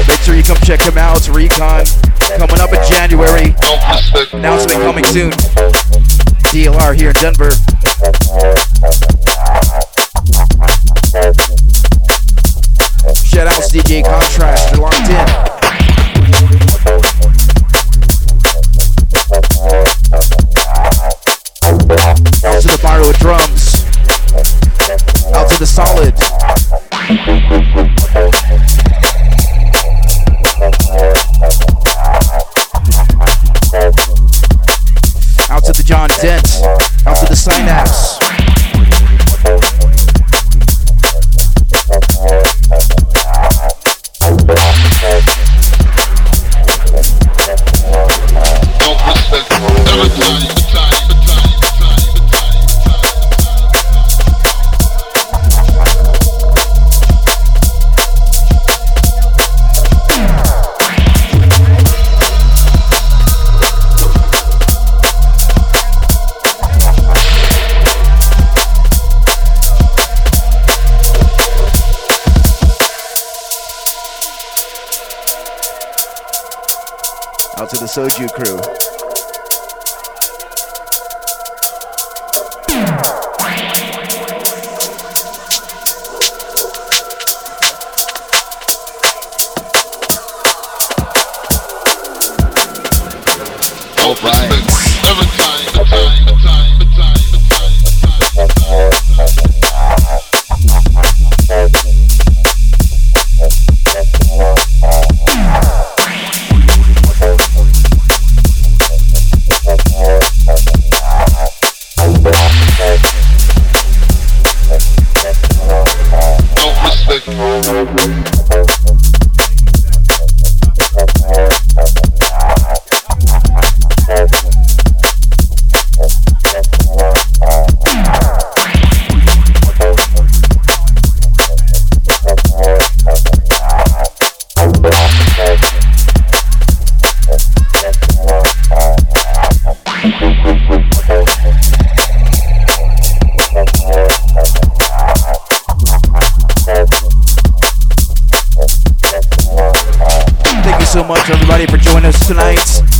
Make sure you come check him out. It's Recon. Coming up in January. Announcement coming soon. DLR here in Denver. Shout out to DJ Contrast. You're locked in. Out to the fire with drums. the solid. Out to the John Dent. Out to the Synapse. To the Soju crew.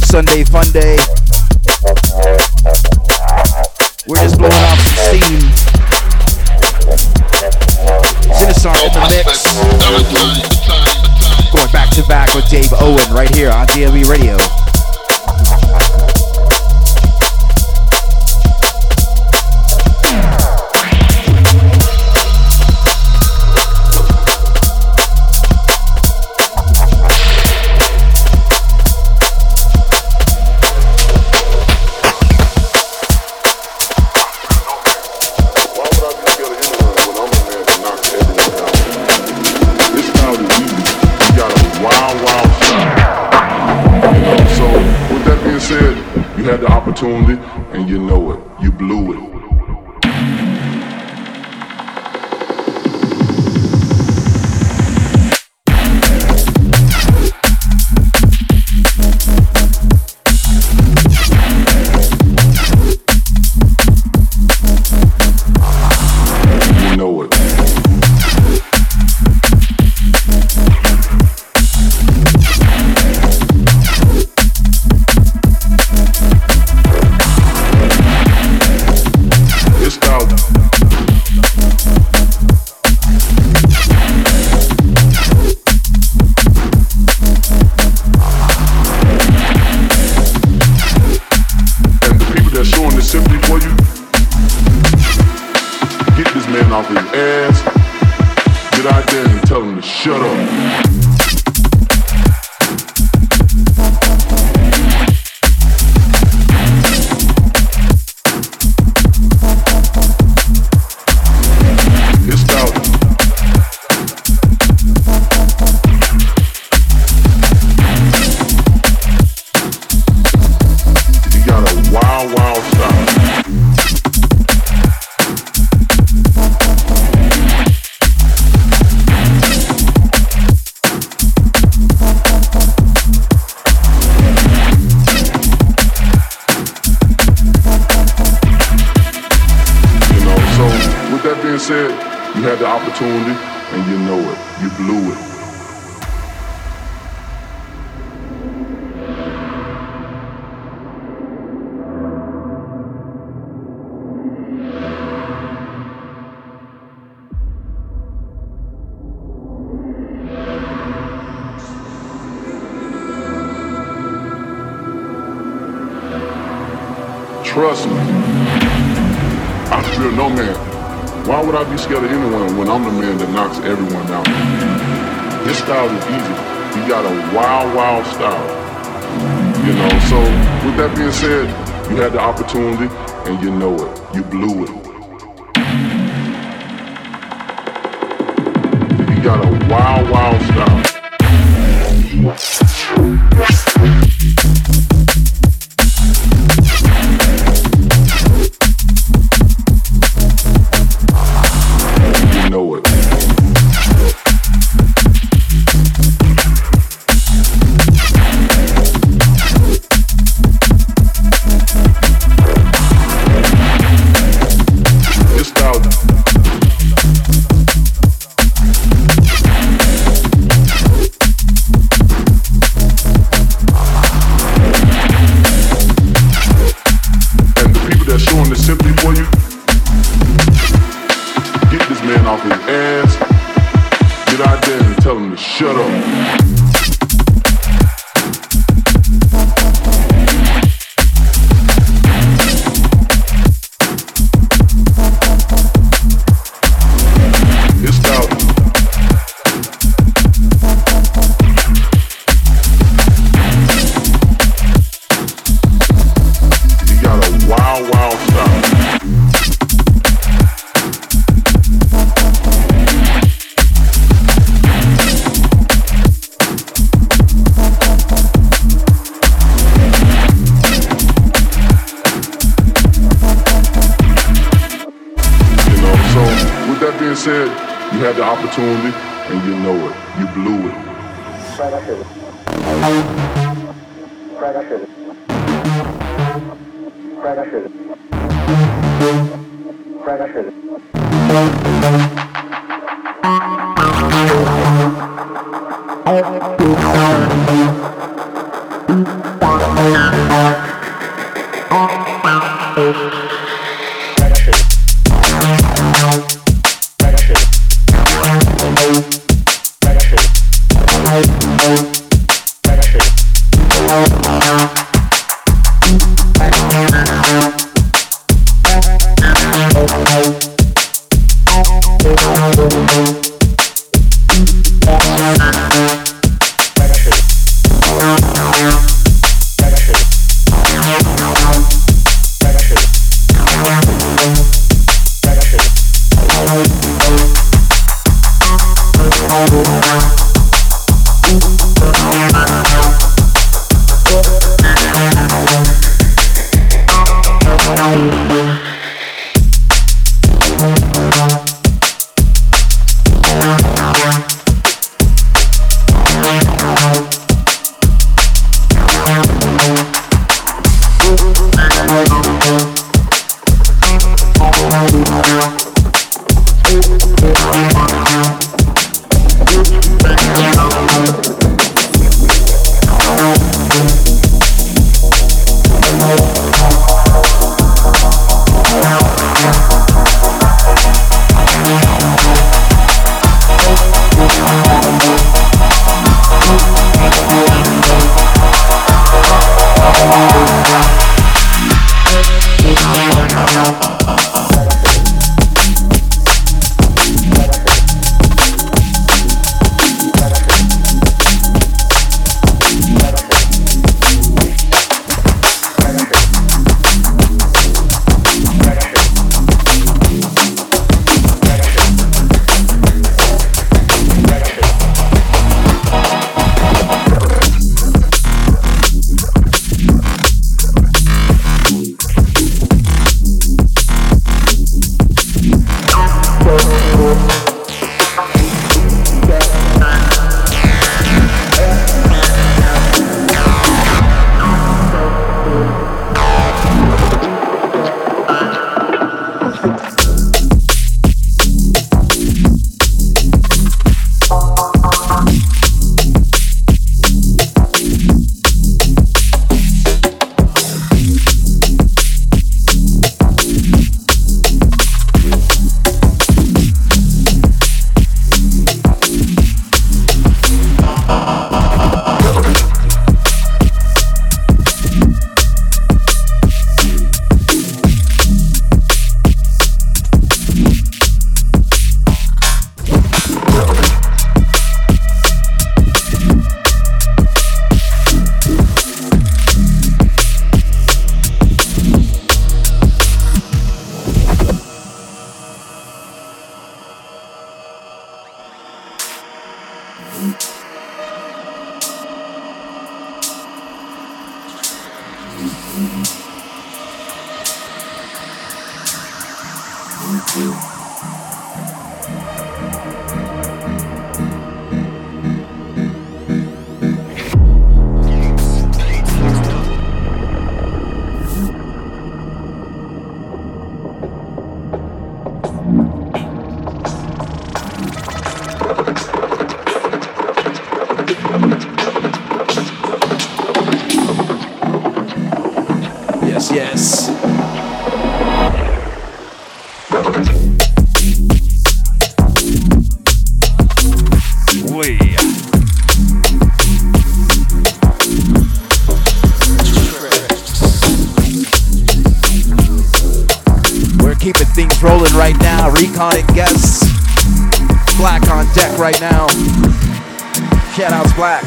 Sunday fun day. We're just blowing off some steam. Sinistarr in the mix. Going back to back with Dave Owen right here on DMV Radio. And you know it. You blew it. Trust me, I'm still no man. Why would I be scared of anyone when I'm the man that knocks everyone out? His style is easy. He got a wild, wild style. You know, so with that being said, you had the opportunity and you know it. You blew it. He got a wild, wild style. Recon guests, Blak on deck right now. Shout outs Blak.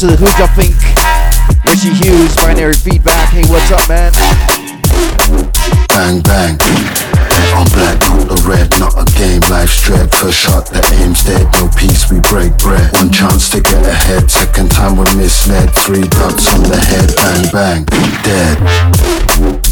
To the Hoodja Fink, Richie Hughes, binary feedback. Hey, what's up, man? Bang, bang. I'm Blak, not the red, not a game. Life's dread, first shot, the aim's dead. No peace, we break bread. One chance to get ahead, second time we're misled. Three dots on the head, bang, bang, dead.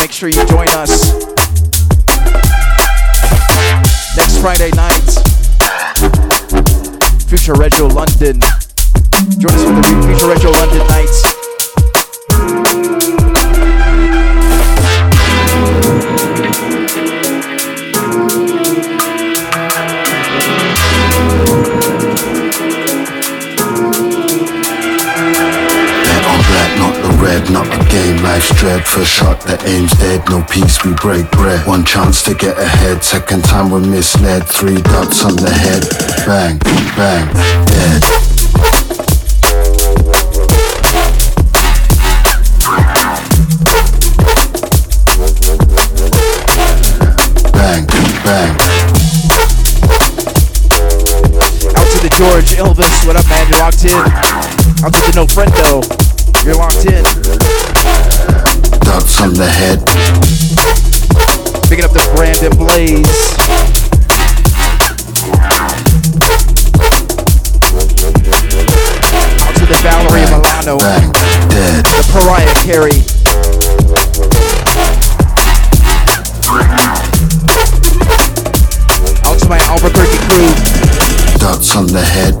Make sure you join us next Friday night, Future Regio London. Join us for the Future Regio London night. Bet on Blak, not the red, not a game, life's dread. First shot that aim's dead, no peace, we break bread. One chance to get ahead, second time we're misled. Three dots on the head, bang, bang, dead. George, Elvis, what up, man? You're locked in. I'm to the No Friendo. You're locked in. Dots on the head. Picking up the Brandon Blaze. Out to the Valerie Milano. Bang, dead. The Pariah Carey. Out to my Albuquerque crew. Dots on the head.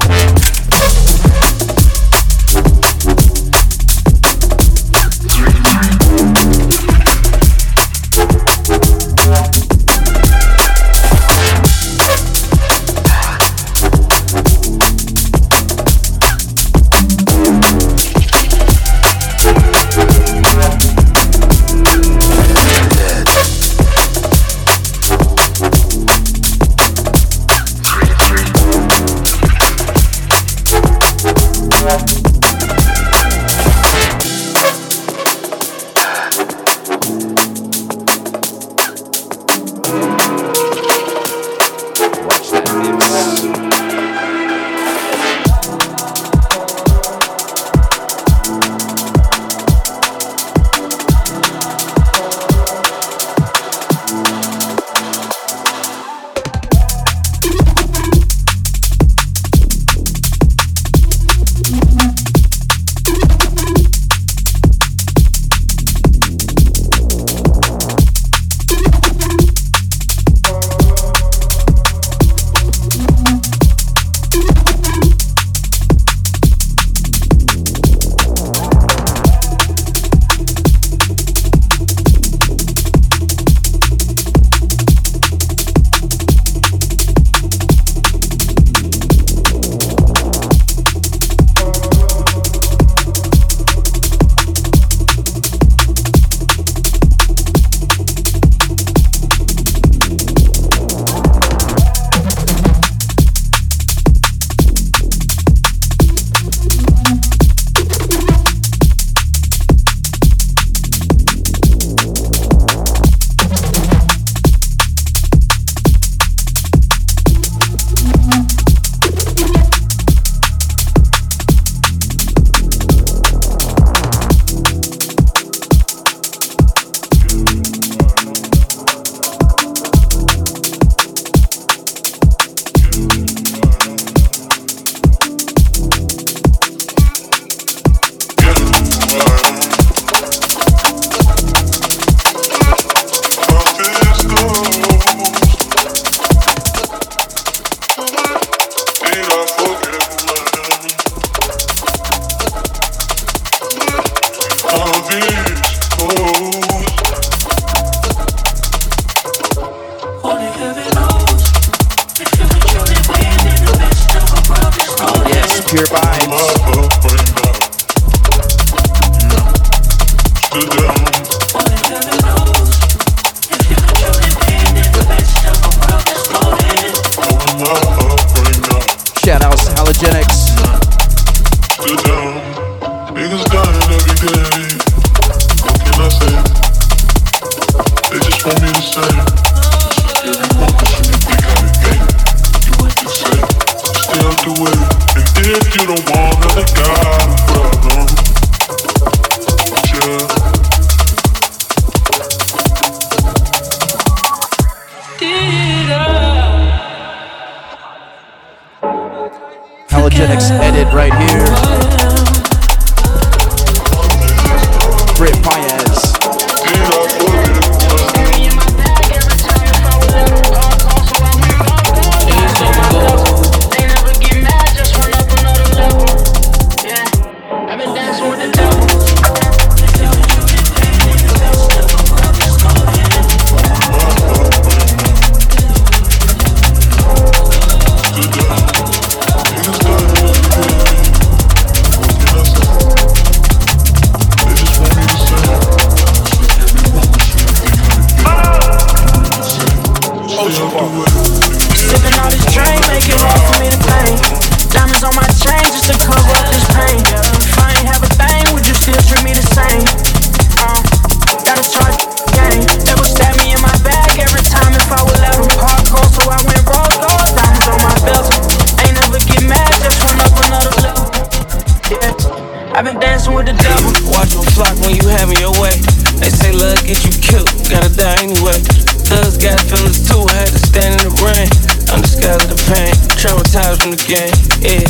I've been dancing with the devil. Watch your flock when you having your way. They say love gets you killed, gotta die anyway. Thugs got feelings too, had to stand in the rain. Underscaled the pain, traumatized from the game. Yeah,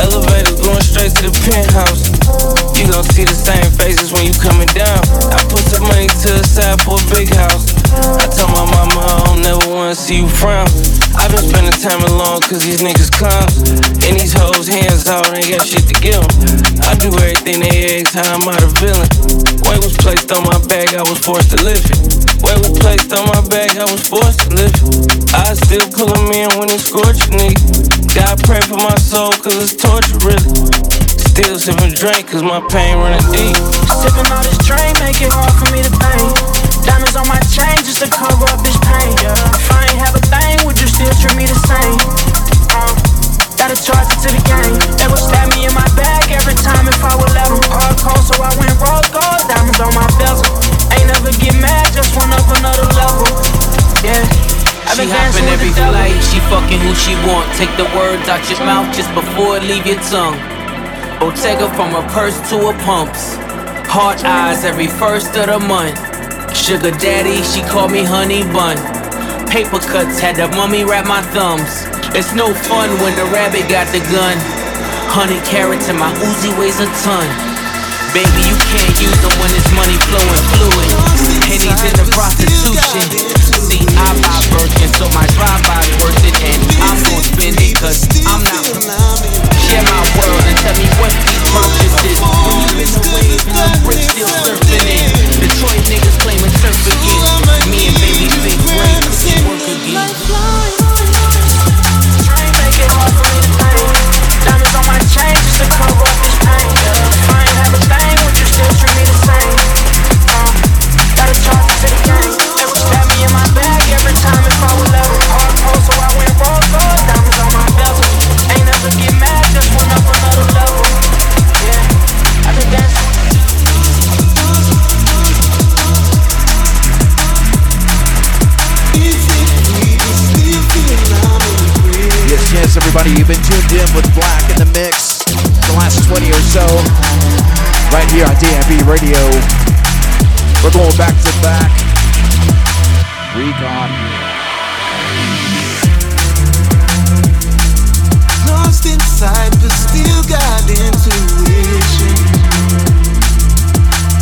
elevators going straight to the penthouse. You gon' see the same faces when you coming down. I put the money to the side for a big house. I told my mama I don't never wanna see you frown. I've been spending time alone cause these niggas clowns. And these hoes hands out, ain't got shit to give them. I do everything they ask, how I'm out of villain. Weight was placed on my back, I was forced to lift it. Weight was placed on my back, I was forced to lift it. I still pull them in when it's scorching, nigga. God pray for my soul cause it's torture really. Still sipping drink cause my pain running deep. Sipping all this drink make it hard for me to think. Diamonds on my chain just to cover up this pain, yeah. If I ain't have a thing, would you still treat me the same? Gotta charge it to the game. They would stab me in my back every time if I would let them. Hardcore, so I went raw gold, diamonds on my bezel. Ain't never get mad, just went up another level, yeah. She hopping every flight, she fucking who she want. Take the words out your mouth just before it leave your tongue. Bottega from her purse to her pumps. Hard eyes every first of the month. Sugar daddy, she called me honey bun. Paper cuts had the mummy wrap my thumbs. It's no fun when the rabbit got the gun. 100 carats and my Uzi weighs a ton. Baby, you can't use them when it's money flowing fluid. Pennies in the prostitution. See, I buy Birkin, so my drive-by worth it. And I'm gon' spend it, cause I'm not. Share my world and tell me what these purchases. When you been away, I'm rich, still surfing in. Detroit niggas claiming surf again. Me and baby big brain, can't work again. Train make it hard for me to pay. Diamonds on my chain just to cover up this pain. If I ain't have a thing, would you still treat me the same? Gotta charge it to the game. They would stab me in my bag every time if I would let them. Hardcore, so I went roll gold, diamonds on my bezel. Ain't never get mad, just went up another level. Yeah, I been dancing. Yes, everybody, you've been tuned in with Blak in the mix the last 20 or so, right here on DMV Radio. We're going back to back. Recon. Lost inside, but still got intuition.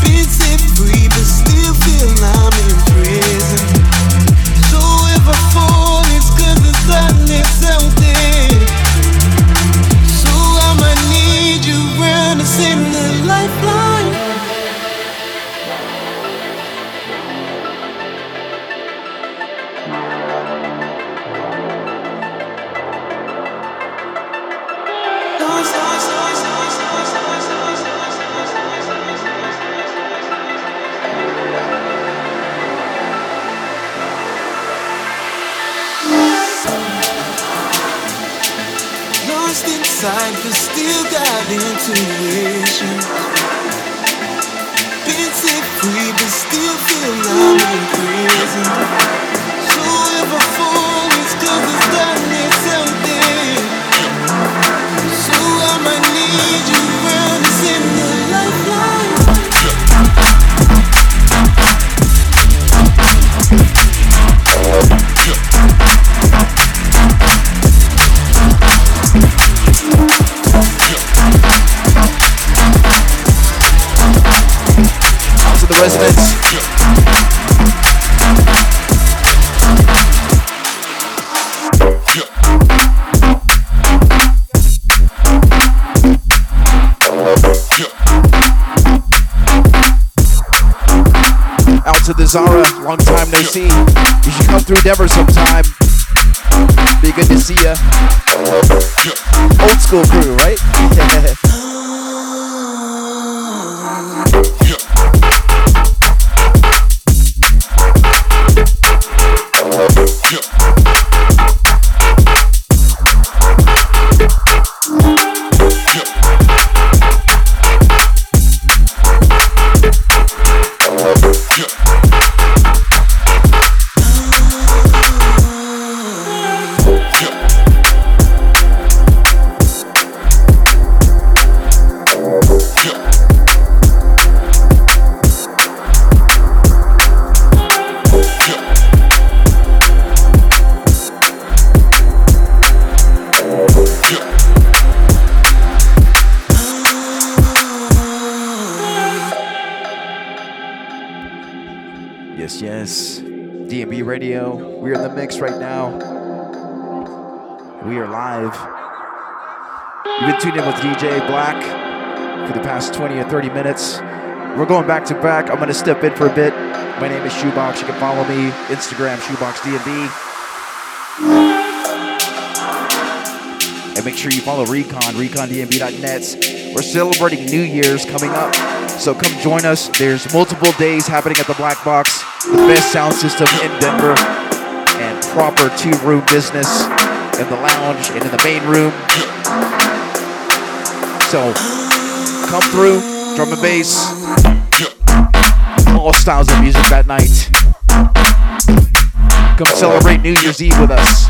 Been set free, but still feel I'm in prison. So if I fall, it's cause the sun is out there. In the lifeline. But still got intuition. Been set free, but still feel I'm in prison. So if I fall, it's cause it's darkness out there. So I might need you around us in the lifeline. Residents. Out to the Zara, long time no see. You should come through Denver sometime. Be good to see ya. Old school crew, right? Yes, yes. DNB Radio, we're in the mix right now. We are live. You've been tuned in with DJ Blak for the past 20 or 30 minutes. We're going back to back. I'm going to step in for a bit. My name is Shoebox. You can follow me, Instagram, ShoeboxDNB. And make sure you follow Recon, ReconDNB.net. We're celebrating New Year's coming up. So come join us. There's multiple days happening at the Black Box, the best sound system in Denver, and proper two-room business in the lounge and in the main room. So come through, drum and bass, all styles of music that night. Come celebrate New Year's Eve with us.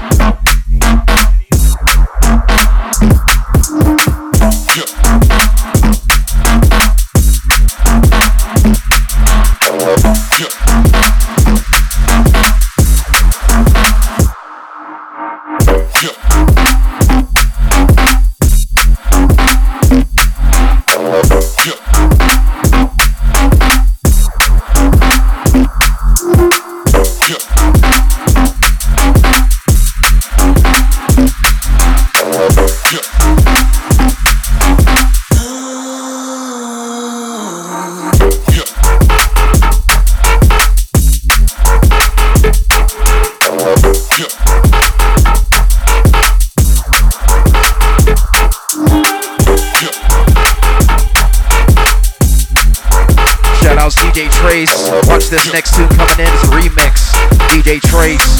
This next tune coming in is a remix, DJ Trace.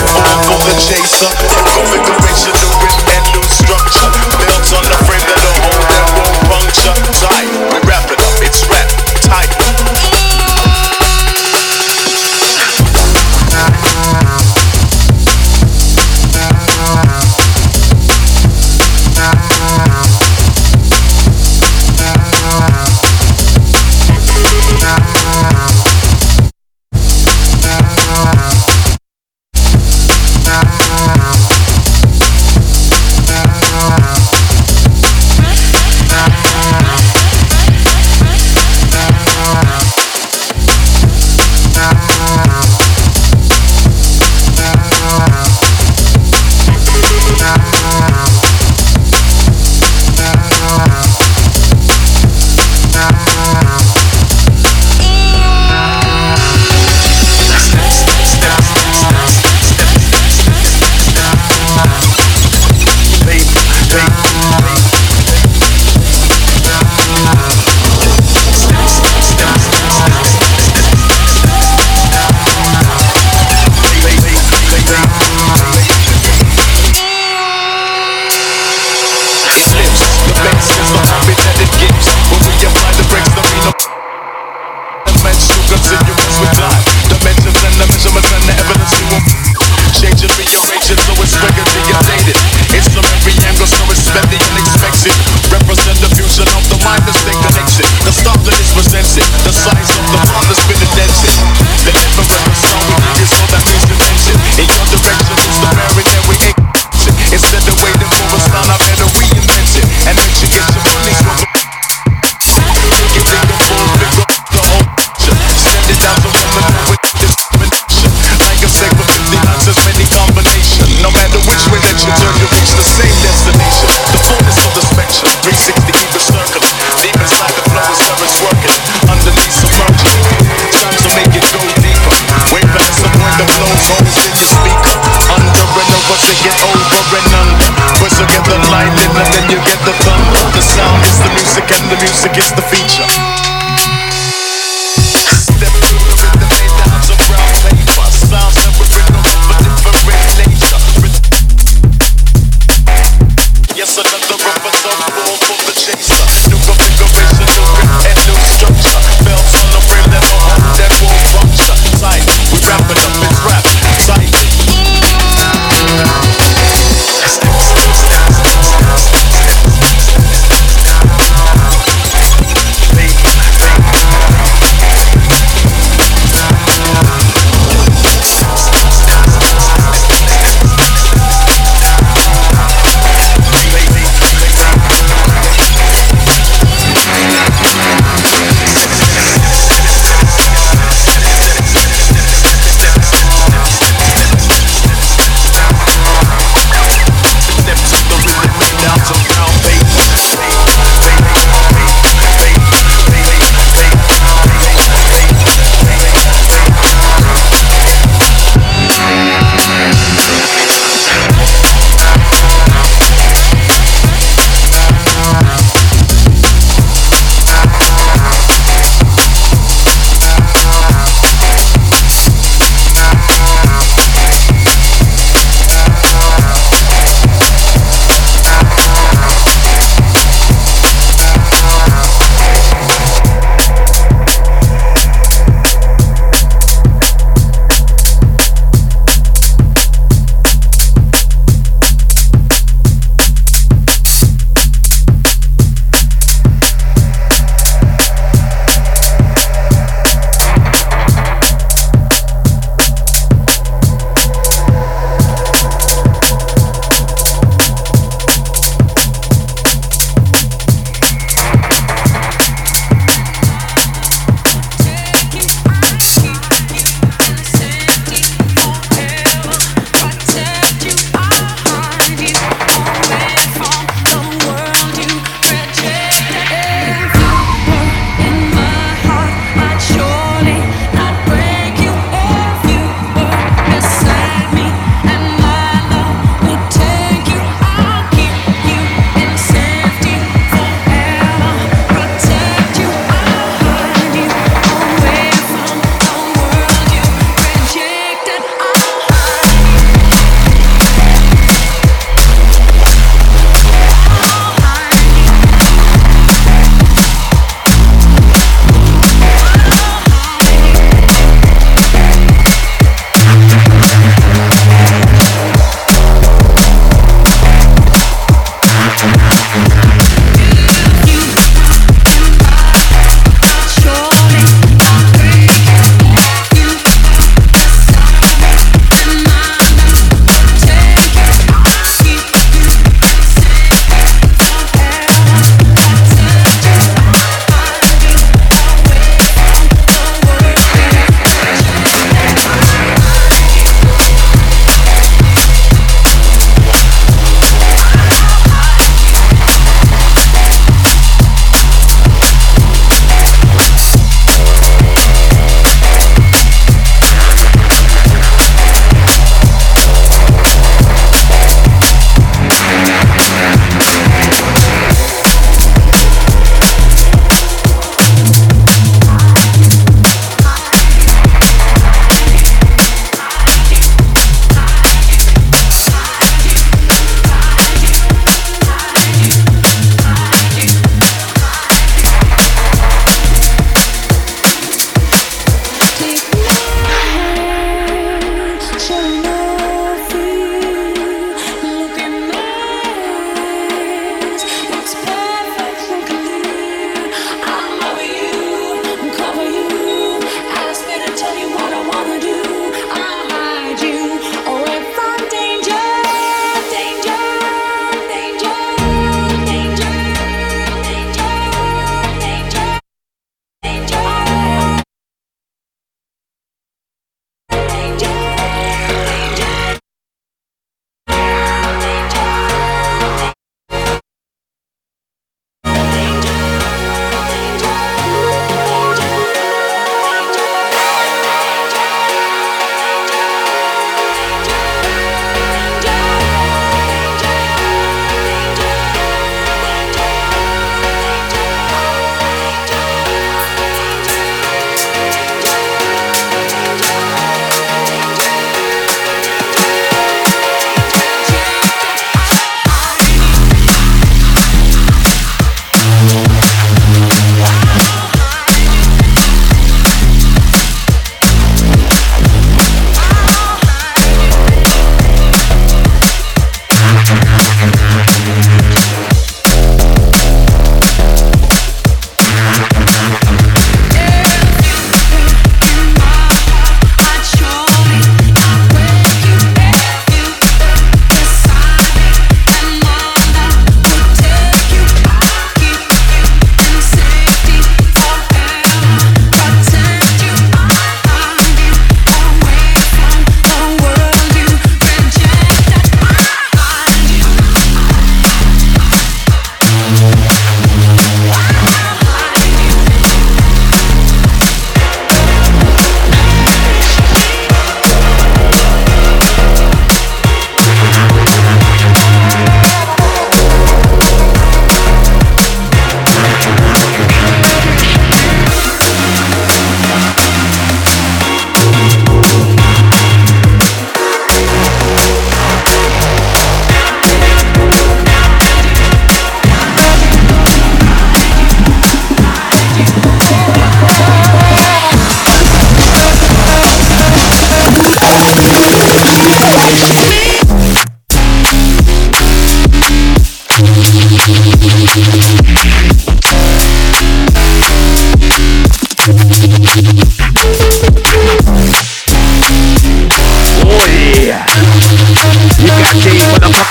for the chaser, configuration to rip and new structure, built on the frame that don't hold that won't puncture. Tight, we wrap it up, it's rap tight. It's the feature. Step through the rhythm made sounds of brown paper. Sounds of a rhythm of a different nature. Yes, another rubber top ball for the chaser. New configuration, new grip and new structure. Bells on the frame that don't hold that won't puncture. Tight, we wrap it up, it's rap tight. Step.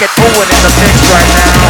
Black and Owen in the mix right now.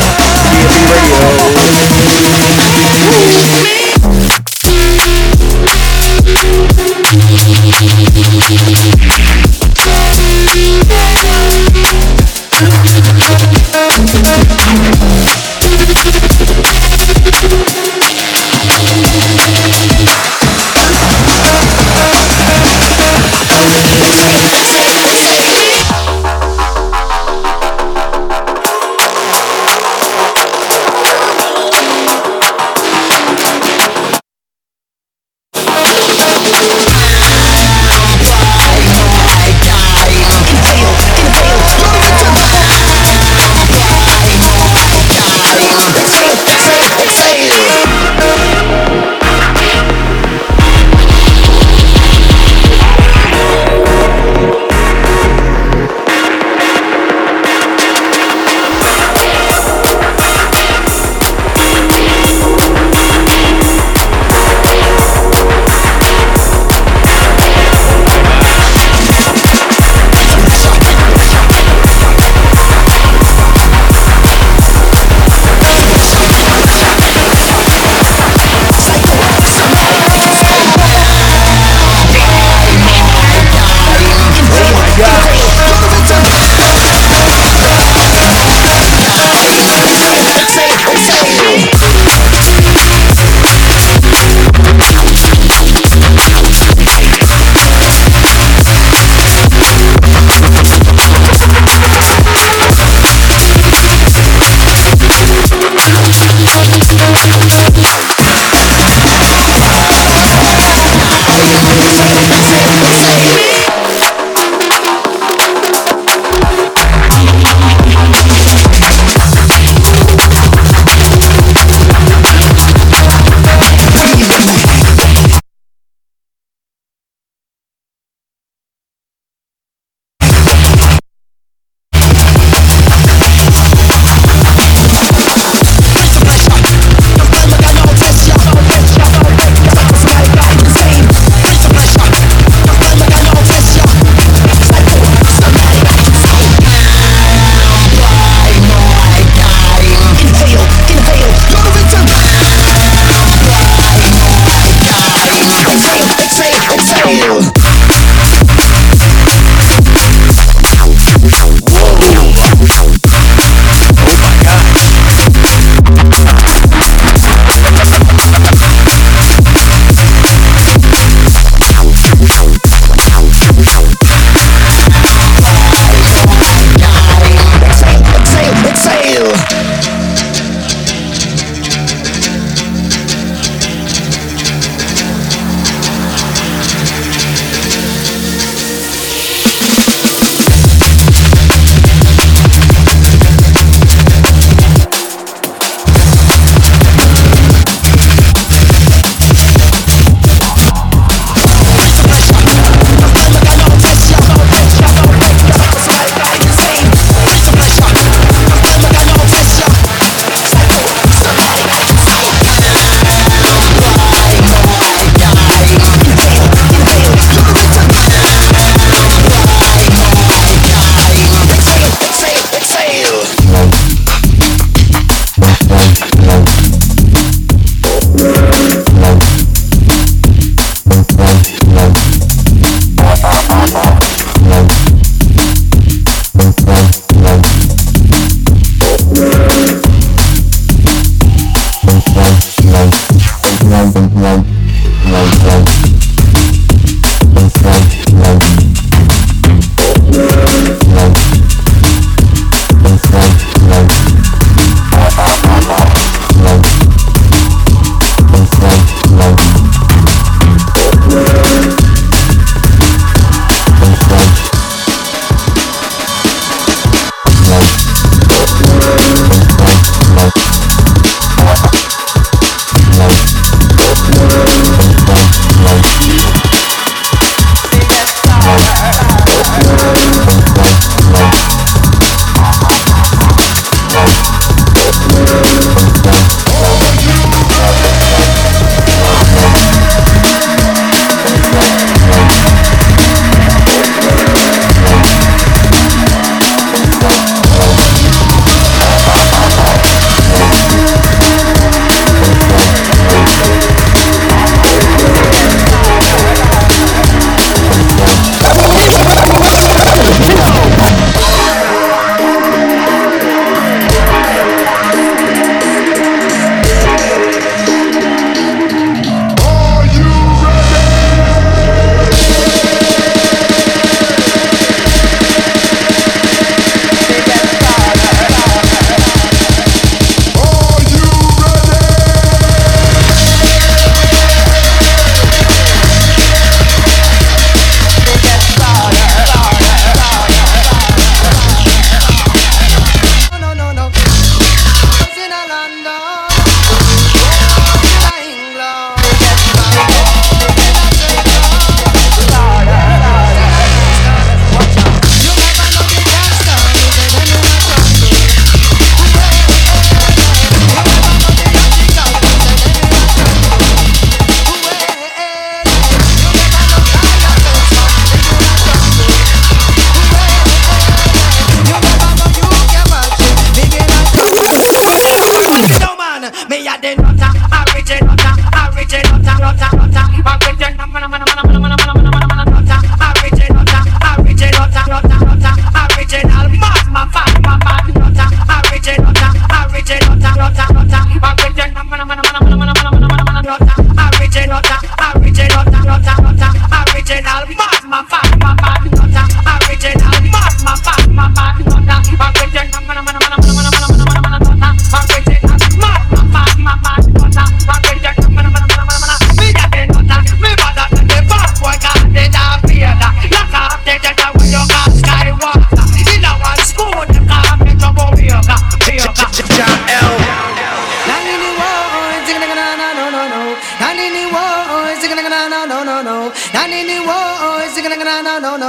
no, yeah, no,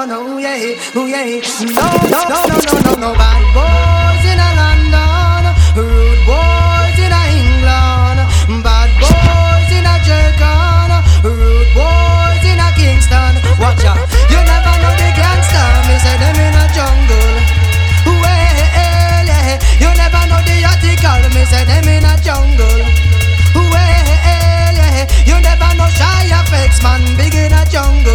bad boys in a London, rude boys in a England, bad boys in a Jerkan, rude boys in a Kingston. Watch out, you never know the gangster, me say them in a jungle. Well, yeah, you never know the article, me say them in a jungle. Well, yeah, you never know shy effects, man, big in a jungle.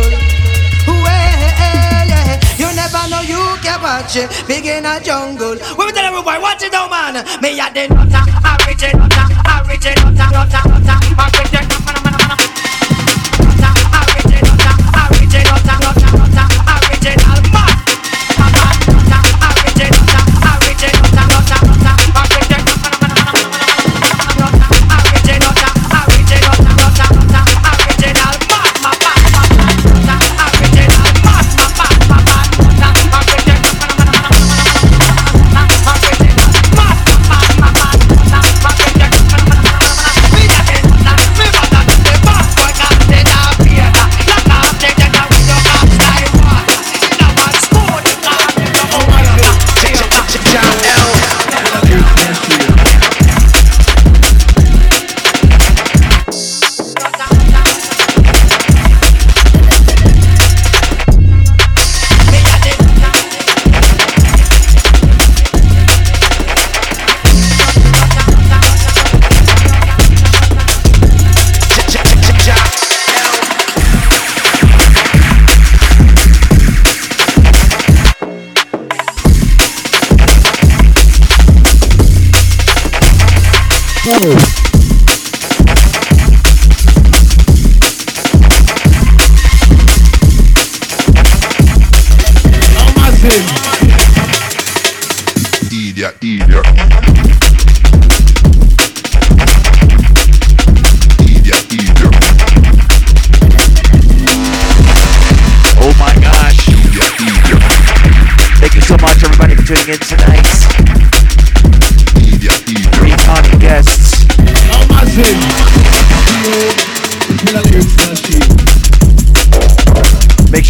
Big in a jungle. We will tell everybody, watch it down, man. Me a the nutter, a rich nutter, a rich nutter, nutter, nutter, a rich nutter, nutter, nutter, original man. A man nutter, a rich nutter, nutter, nutter, a rich nutter, a rich nutter, nutter, nutter, original man. My man, my man, nutter, a original man, my man, my man.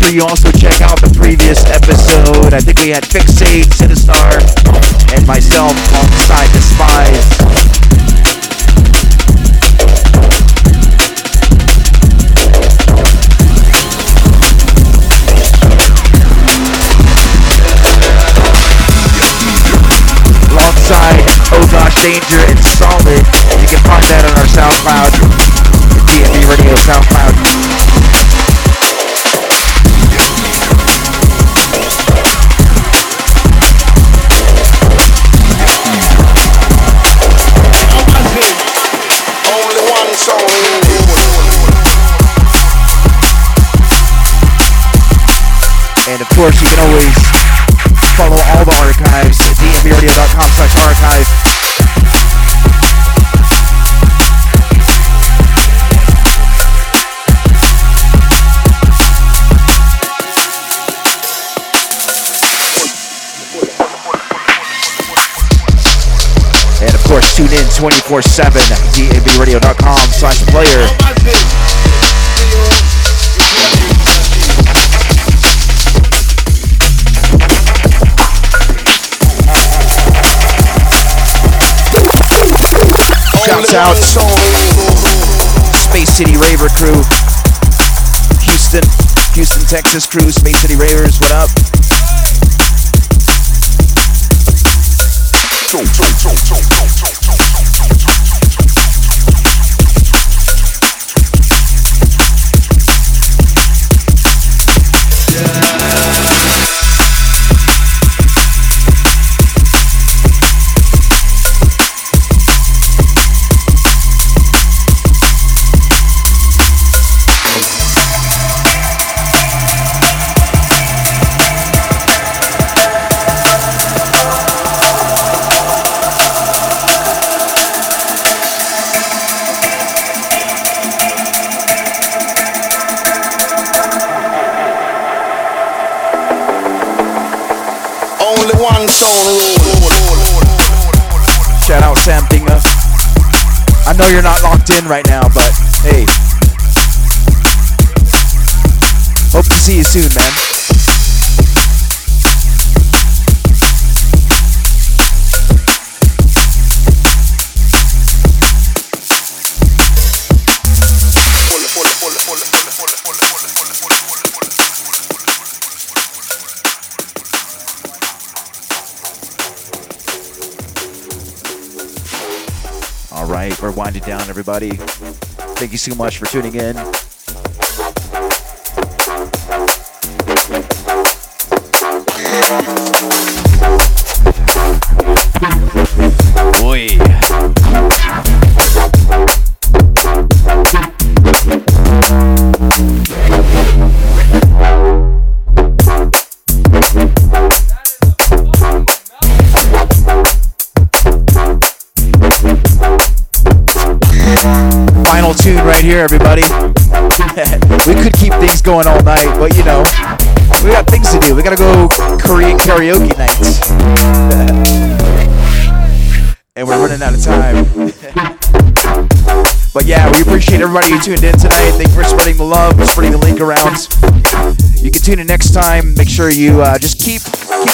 You also check out the previous episode. I think we had Fixate, Sinistarr, and myself alongside the Spies, alongside Oh Gosh Danger and Solid. You can find that on our SoundCloud, the DMV Radio SoundCloud. Of course, you can always follow all the archives at dnbradio.com/archive. And of course, tune in 24/7 at dnbradio.com/player. Shouts out Space City Raver crew, Houston, Texas crew, Space City Ravers, what up? I know you're not locked in right now, but hey, hope this see you soon, man. All right, we're winding down, everybody. Thank you so much for tuning in. Here, everybody. We could keep things going all night, but you know, we got things to do. We gotta go Korean karaoke nights, and we're running out of time. But yeah, we appreciate everybody who tuned in tonight. Thank you for spreading the love, spreading the link around. You can tune in next time. Make sure you just keep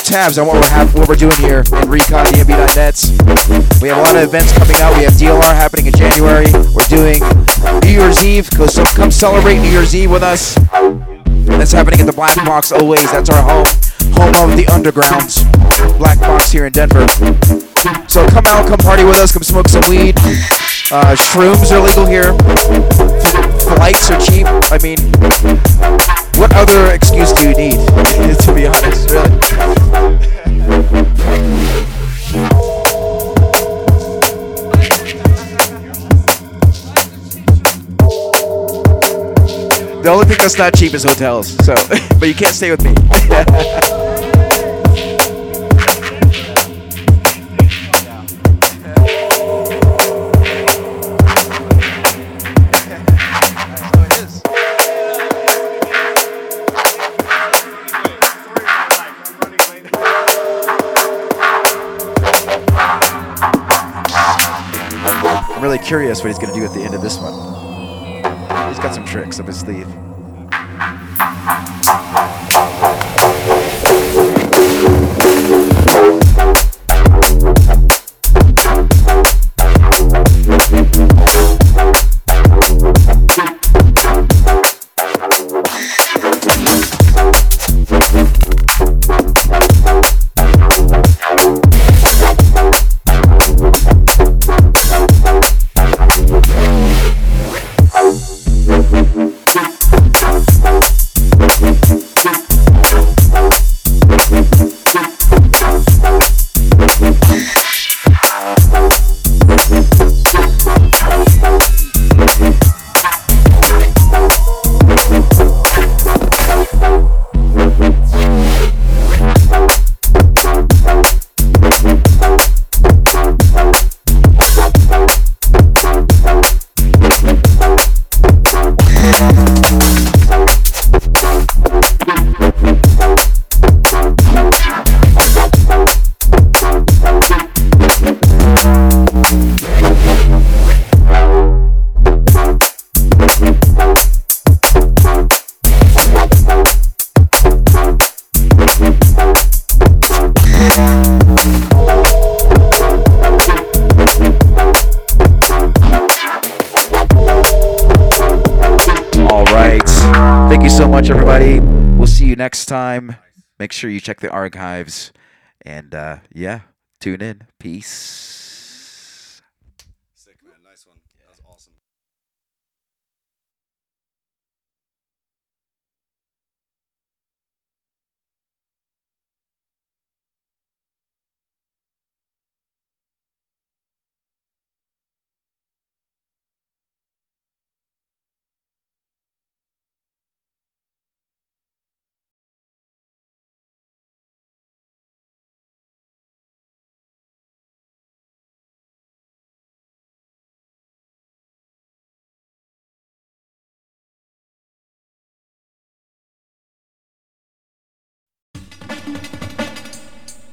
tabs on what we're doing here at ReconDNB.net. We have a lot of events coming out. We have DLR happening in January. We're doing New Year's Eve. So come celebrate New Year's Eve with us. That's happening at the Black Box always. That's our home of the underground. Black Box here in Denver. So come out, come party with us, come smoke some weed. Shrooms are legal here. Flights are cheap. I mean, what other excuse do you need? To be honest, really. The only thing that's not cheap is hotels, so but you can't stay with me. I'm really curious what he's going to do at the end of this one. He's got some tricks up his sleeve. Next time, make sure you check the archives and yeah, tune in. Peace.